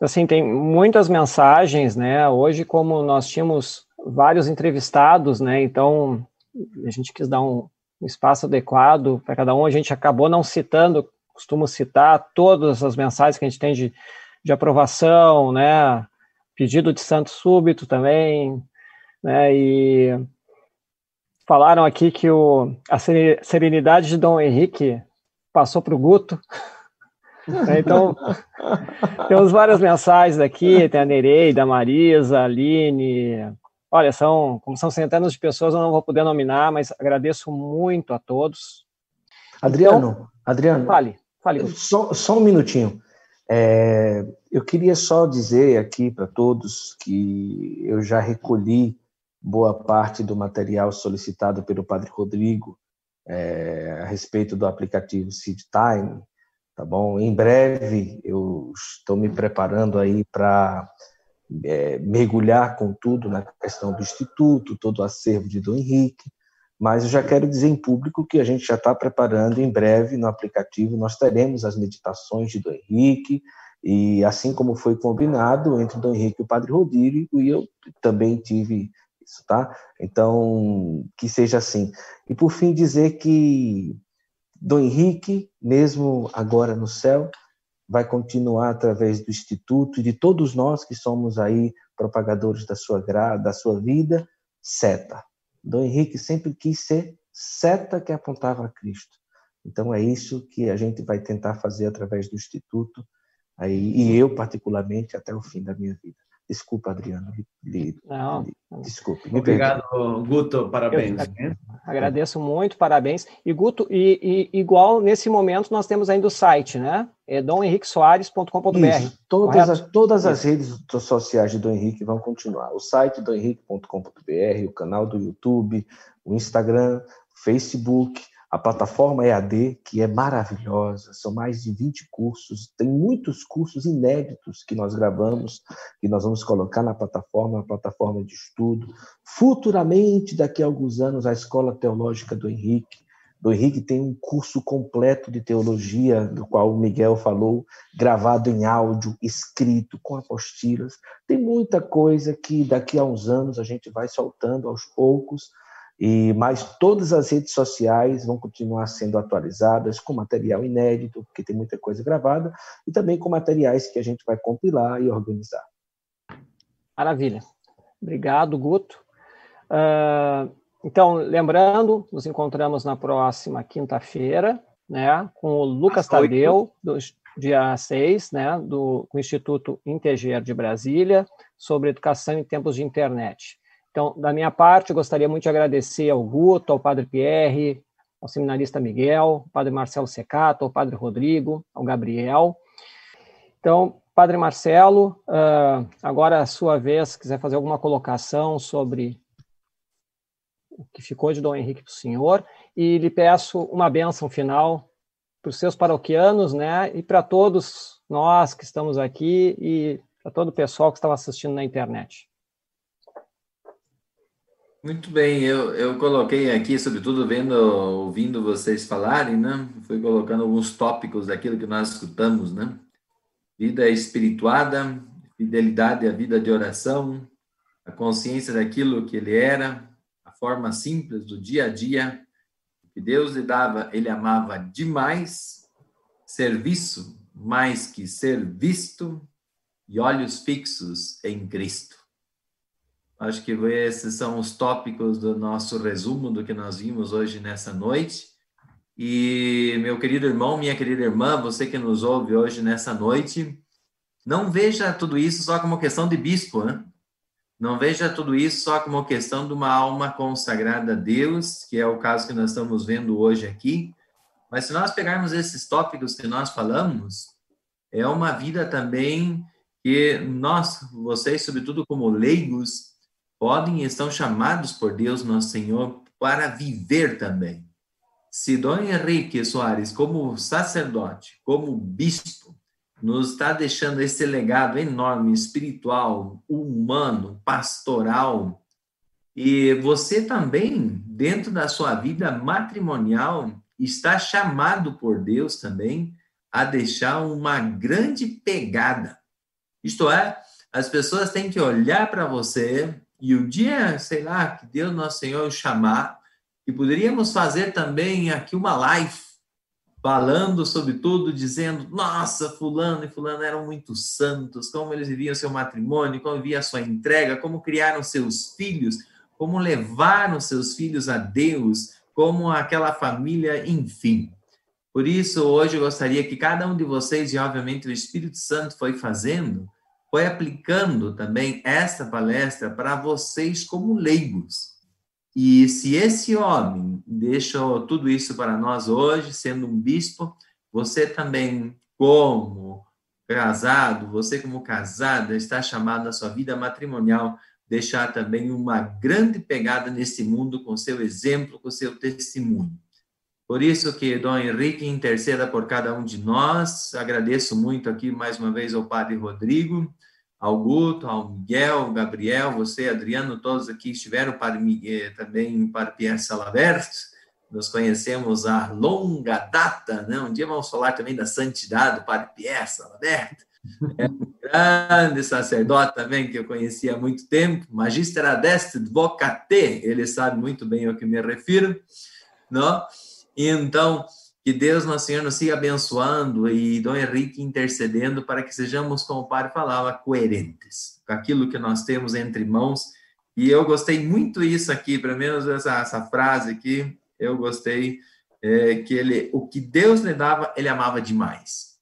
Assim, tem muitas mensagens, né? Hoje, como nós tínhamos vários entrevistados, né? Então, a gente quis dar um espaço adequado para cada um. A gente acabou não citando, costumo citar todas as mensagens que a gente tem de aprovação, né? Pedido de santo súbito também, né, e falaram aqui que a serenidade de Dom Henrique passou para o Guto, então temos várias mensagens aqui, tem a Nereida, a Marisa, a Aline, olha, como são centenas de pessoas, eu não vou poder nominar, mas agradeço muito a todos. Adriano, fale. Só um minutinho. Eu queria só dizer aqui para todos que eu já recolhi boa parte do material solicitado pelo Padre Rodrigo a respeito do aplicativo SidTime, tá bom? Em breve eu estou me preparando aí para mergulhar com tudo na questão do Instituto, todo o acervo de Dom Henrique, mas eu já quero dizer em público que a gente já está preparando em breve no aplicativo, nós teremos as meditações de Dom Henrique, e assim como foi combinado entre Dom Henrique e o Padre Rodrigo, e eu também tive isso, tá? Então, que seja assim. E por fim dizer que Dom Henrique, mesmo agora no céu, vai continuar através do Instituto e de todos nós que somos aí propagadores da sua vida, seta. Dom Henrique sempre quis ser seta que apontava a Cristo. Então, é isso que a gente vai tentar fazer através do Instituto, aí, e eu, particularmente, até o fim da minha vida. Desculpa, Adriano. Desculpe. Obrigado, Guto. Parabéns. Agradeço muito, parabéns. E, Guto, igual nesse momento nós temos ainda o site, né? É domhenriquesoares.com.br. Todas as redes sociais de Dom Henrique vão continuar. O site domhenrique.com.br, o canal do YouTube, o Instagram, o Facebook, a plataforma EAD, que é maravilhosa, são mais de 20 cursos, tem muitos cursos inéditos que nós gravamos, que nós vamos colocar na plataforma de estudo. Futuramente, daqui a alguns anos, a Escola Teológica do Henrique. Dom Henrique tem um curso completo de teologia, do qual o Miguel falou, gravado em áudio, escrito, com apostilas. Tem muita coisa que daqui a uns anos a gente vai soltando aos poucos, mas todas as redes sociais vão continuar sendo atualizadas com material inédito, porque tem muita coisa gravada, e também com materiais que a gente vai compilar e organizar. Maravilha. Obrigado, Guto. Então, lembrando, nos encontramos na próxima quinta-feira, né, com o Lucas Tadeu, dia 6, né, com o Instituto Integer de Brasília, sobre educação em tempos de internet. Então, da minha parte, eu gostaria muito de agradecer ao Guto, ao Padre Pierre, ao seminarista Miguel, ao Padre Marcelo Secato, ao Padre Rodrigo, ao Gabriel. Então, Padre Marcelo, agora a sua vez, se quiser fazer alguma colocação sobre o que ficou de Dom Henrique para o senhor, e lhe peço uma bênção final para os seus paroquianos, né, e para todos nós que estamos aqui e para todo o pessoal que estava assistindo na internet. Muito bem, eu coloquei aqui, sobretudo ouvindo vocês falarem, né? Fui colocando alguns tópicos daquilo que nós escutamos, né? Vida espirituada, fidelidade à vida de oração, a consciência daquilo que ele era, a forma simples do dia a dia, que Deus lhe dava, ele amava demais, serviço mais que ser visto e olhos fixos em Cristo. Acho que esses são os tópicos do nosso resumo do que nós vimos hoje nessa noite. E, meu querido irmão, minha querida irmã, você que nos ouve hoje nessa noite, não veja tudo isso só como questão de bispo, né? Não veja tudo isso só como questão de uma alma consagrada a Deus, que é o caso que nós estamos vendo hoje aqui. Mas se nós pegarmos esses tópicos que nós falamos, é uma vida também que nós, vocês, sobretudo como leigos, podem e estão chamados por Deus, nosso Senhor, para viver também. Se Dom Henrique Soares, como sacerdote, como bispo, nos está deixando esse legado enorme, espiritual, humano, pastoral, e você também, dentro da sua vida matrimonial, está chamado por Deus também a deixar uma grande pegada. Isto é, as pessoas têm que olhar para você. E o dia, sei lá, que Deus Nosso Senhor chamar, e poderíamos fazer também aqui uma live, falando sobre tudo, dizendo, nossa, fulano e fulano eram muito santos, como eles viviam seu matrimônio, como viviam a sua entrega, como criaram seus filhos, como levaram seus filhos a Deus, como aquela família, enfim. Por isso, hoje eu gostaria que cada um de vocês, e obviamente o Espírito Santo foi fazendo, foi aplicando também essa palestra para vocês como leigos. E se esse homem deixou tudo isso para nós hoje, sendo um bispo, você também, como casado, você como casada, está chamado na sua vida matrimonial, deixar também uma grande pegada nesse mundo com seu exemplo, com seu testemunho. Por isso que Dom Henrique interceda por cada um de nós. Agradeço muito aqui mais uma vez ao Padre Rodrigo, ao Guto, ao Miguel, ao Gabriel, você, Adriano, todos aqui estiveram, Padre Miguel, também Padre Pierre Salabert. Nós conhecemos a longa data, né? Um dia vamos falar também da santidade do Padre Pierre Salabert. É um grande sacerdote também que eu conheci há muito tempo, Magister ad est advocate, ele sabe muito bem ao que me refiro, não? Então, que Deus, Nosso Senhor, nos siga abençoando e Dom Henrique intercedendo para que sejamos, como o padre falava, coerentes com aquilo que nós temos entre mãos. E eu gostei muito isso aqui, pelo menos essa frase aqui, eu gostei, que ele, o que Deus lhe dava, ele amava demais.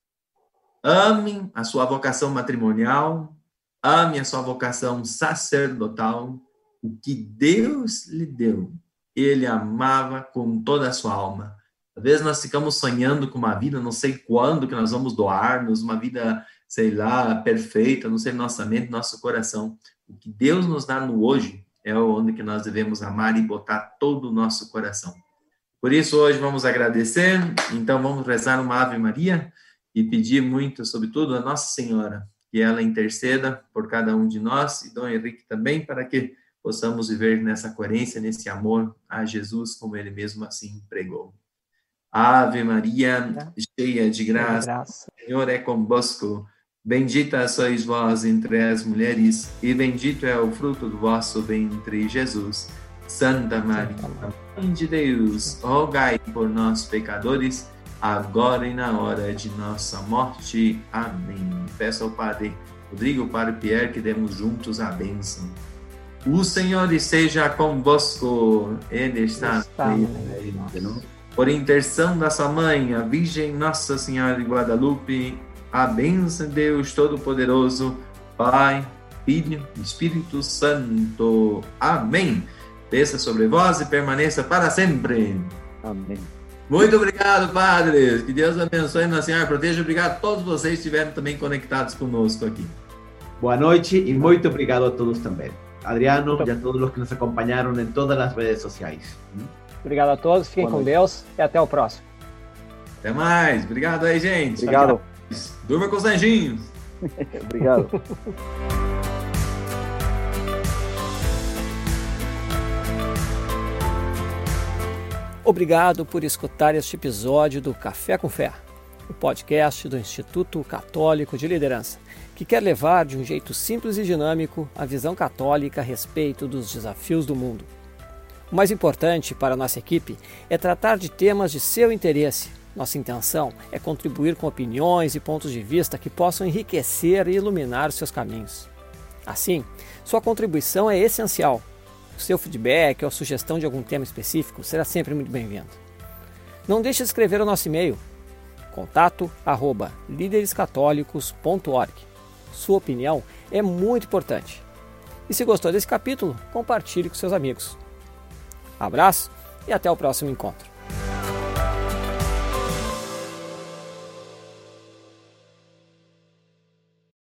Ame a sua vocação matrimonial, ame a sua vocação sacerdotal, o que Deus lhe deu. Ele amava com toda a sua alma. Às vezes nós ficamos sonhando com uma vida, não sei quando que nós vamos doar-nos, uma vida, sei lá, perfeita, não sei, nossa mente, nosso coração. O que Deus nos dá no hoje é onde que nós devemos amar e botar todo o nosso coração. Por isso, hoje vamos agradecer, então vamos rezar uma Ave Maria e pedir muito, sobretudo, a Nossa Senhora, que ela interceda por cada um de nós e Dom Henrique também, para que possamos viver nessa coerência, nesse amor a Jesus, como ele mesmo assim pregou. Ave Maria, cheia de graça, o Senhor é convosco. Bendita sois vós entre as mulheres, e bendito é o fruto do vosso ventre, Jesus. Santa Maria, Mãe de Deus, rogai por nós, pecadores, agora e na hora de nossa morte. Amém. Peço ao Padre Rodrigo, ao Padre Pierre, que demos juntos a bênção. O Senhor esteja convosco, Ele está no Por intercessão da sua mãe, a Virgem Nossa Senhora de Guadalupe, a bênção de Deus Todo-Poderoso, Pai, Filho e Espírito Santo. Amém. Desça sobre vós e permaneça para sempre. Amém. Muito obrigado, padres. Que Deus abençoe, Nossa Senhora proteja. Obrigado a todos vocês que estiveram também conectados conosco aqui. Boa noite e muito obrigado a todos também. Adriano e a todos os que nos acompanharam em todas as redes sociais. Obrigado a todos, fiquem com Deus e até o próximo. Até mais, obrigado aí, gente. Obrigado. Durma com os anjinhos. Obrigado. Obrigado por escutar este episódio do Café com Fé, o podcast do Instituto Católico de Liderança, que quer levar de um jeito simples e dinâmico a visão católica a respeito dos desafios do mundo. O mais importante para a nossa equipe é tratar de temas de seu interesse. Nossa intenção é contribuir com opiniões e pontos de vista que possam enriquecer e iluminar seus caminhos. Assim, sua contribuição é essencial. O seu feedback ou sugestão de algum tema específico será sempre muito bem-vindo. Não deixe de escrever o nosso e-mail, contato@liderescatolicos.org. Sua opinião é muito importante. E se gostou desse capítulo, compartilhe com seus amigos. Abraço e até o próximo encontro.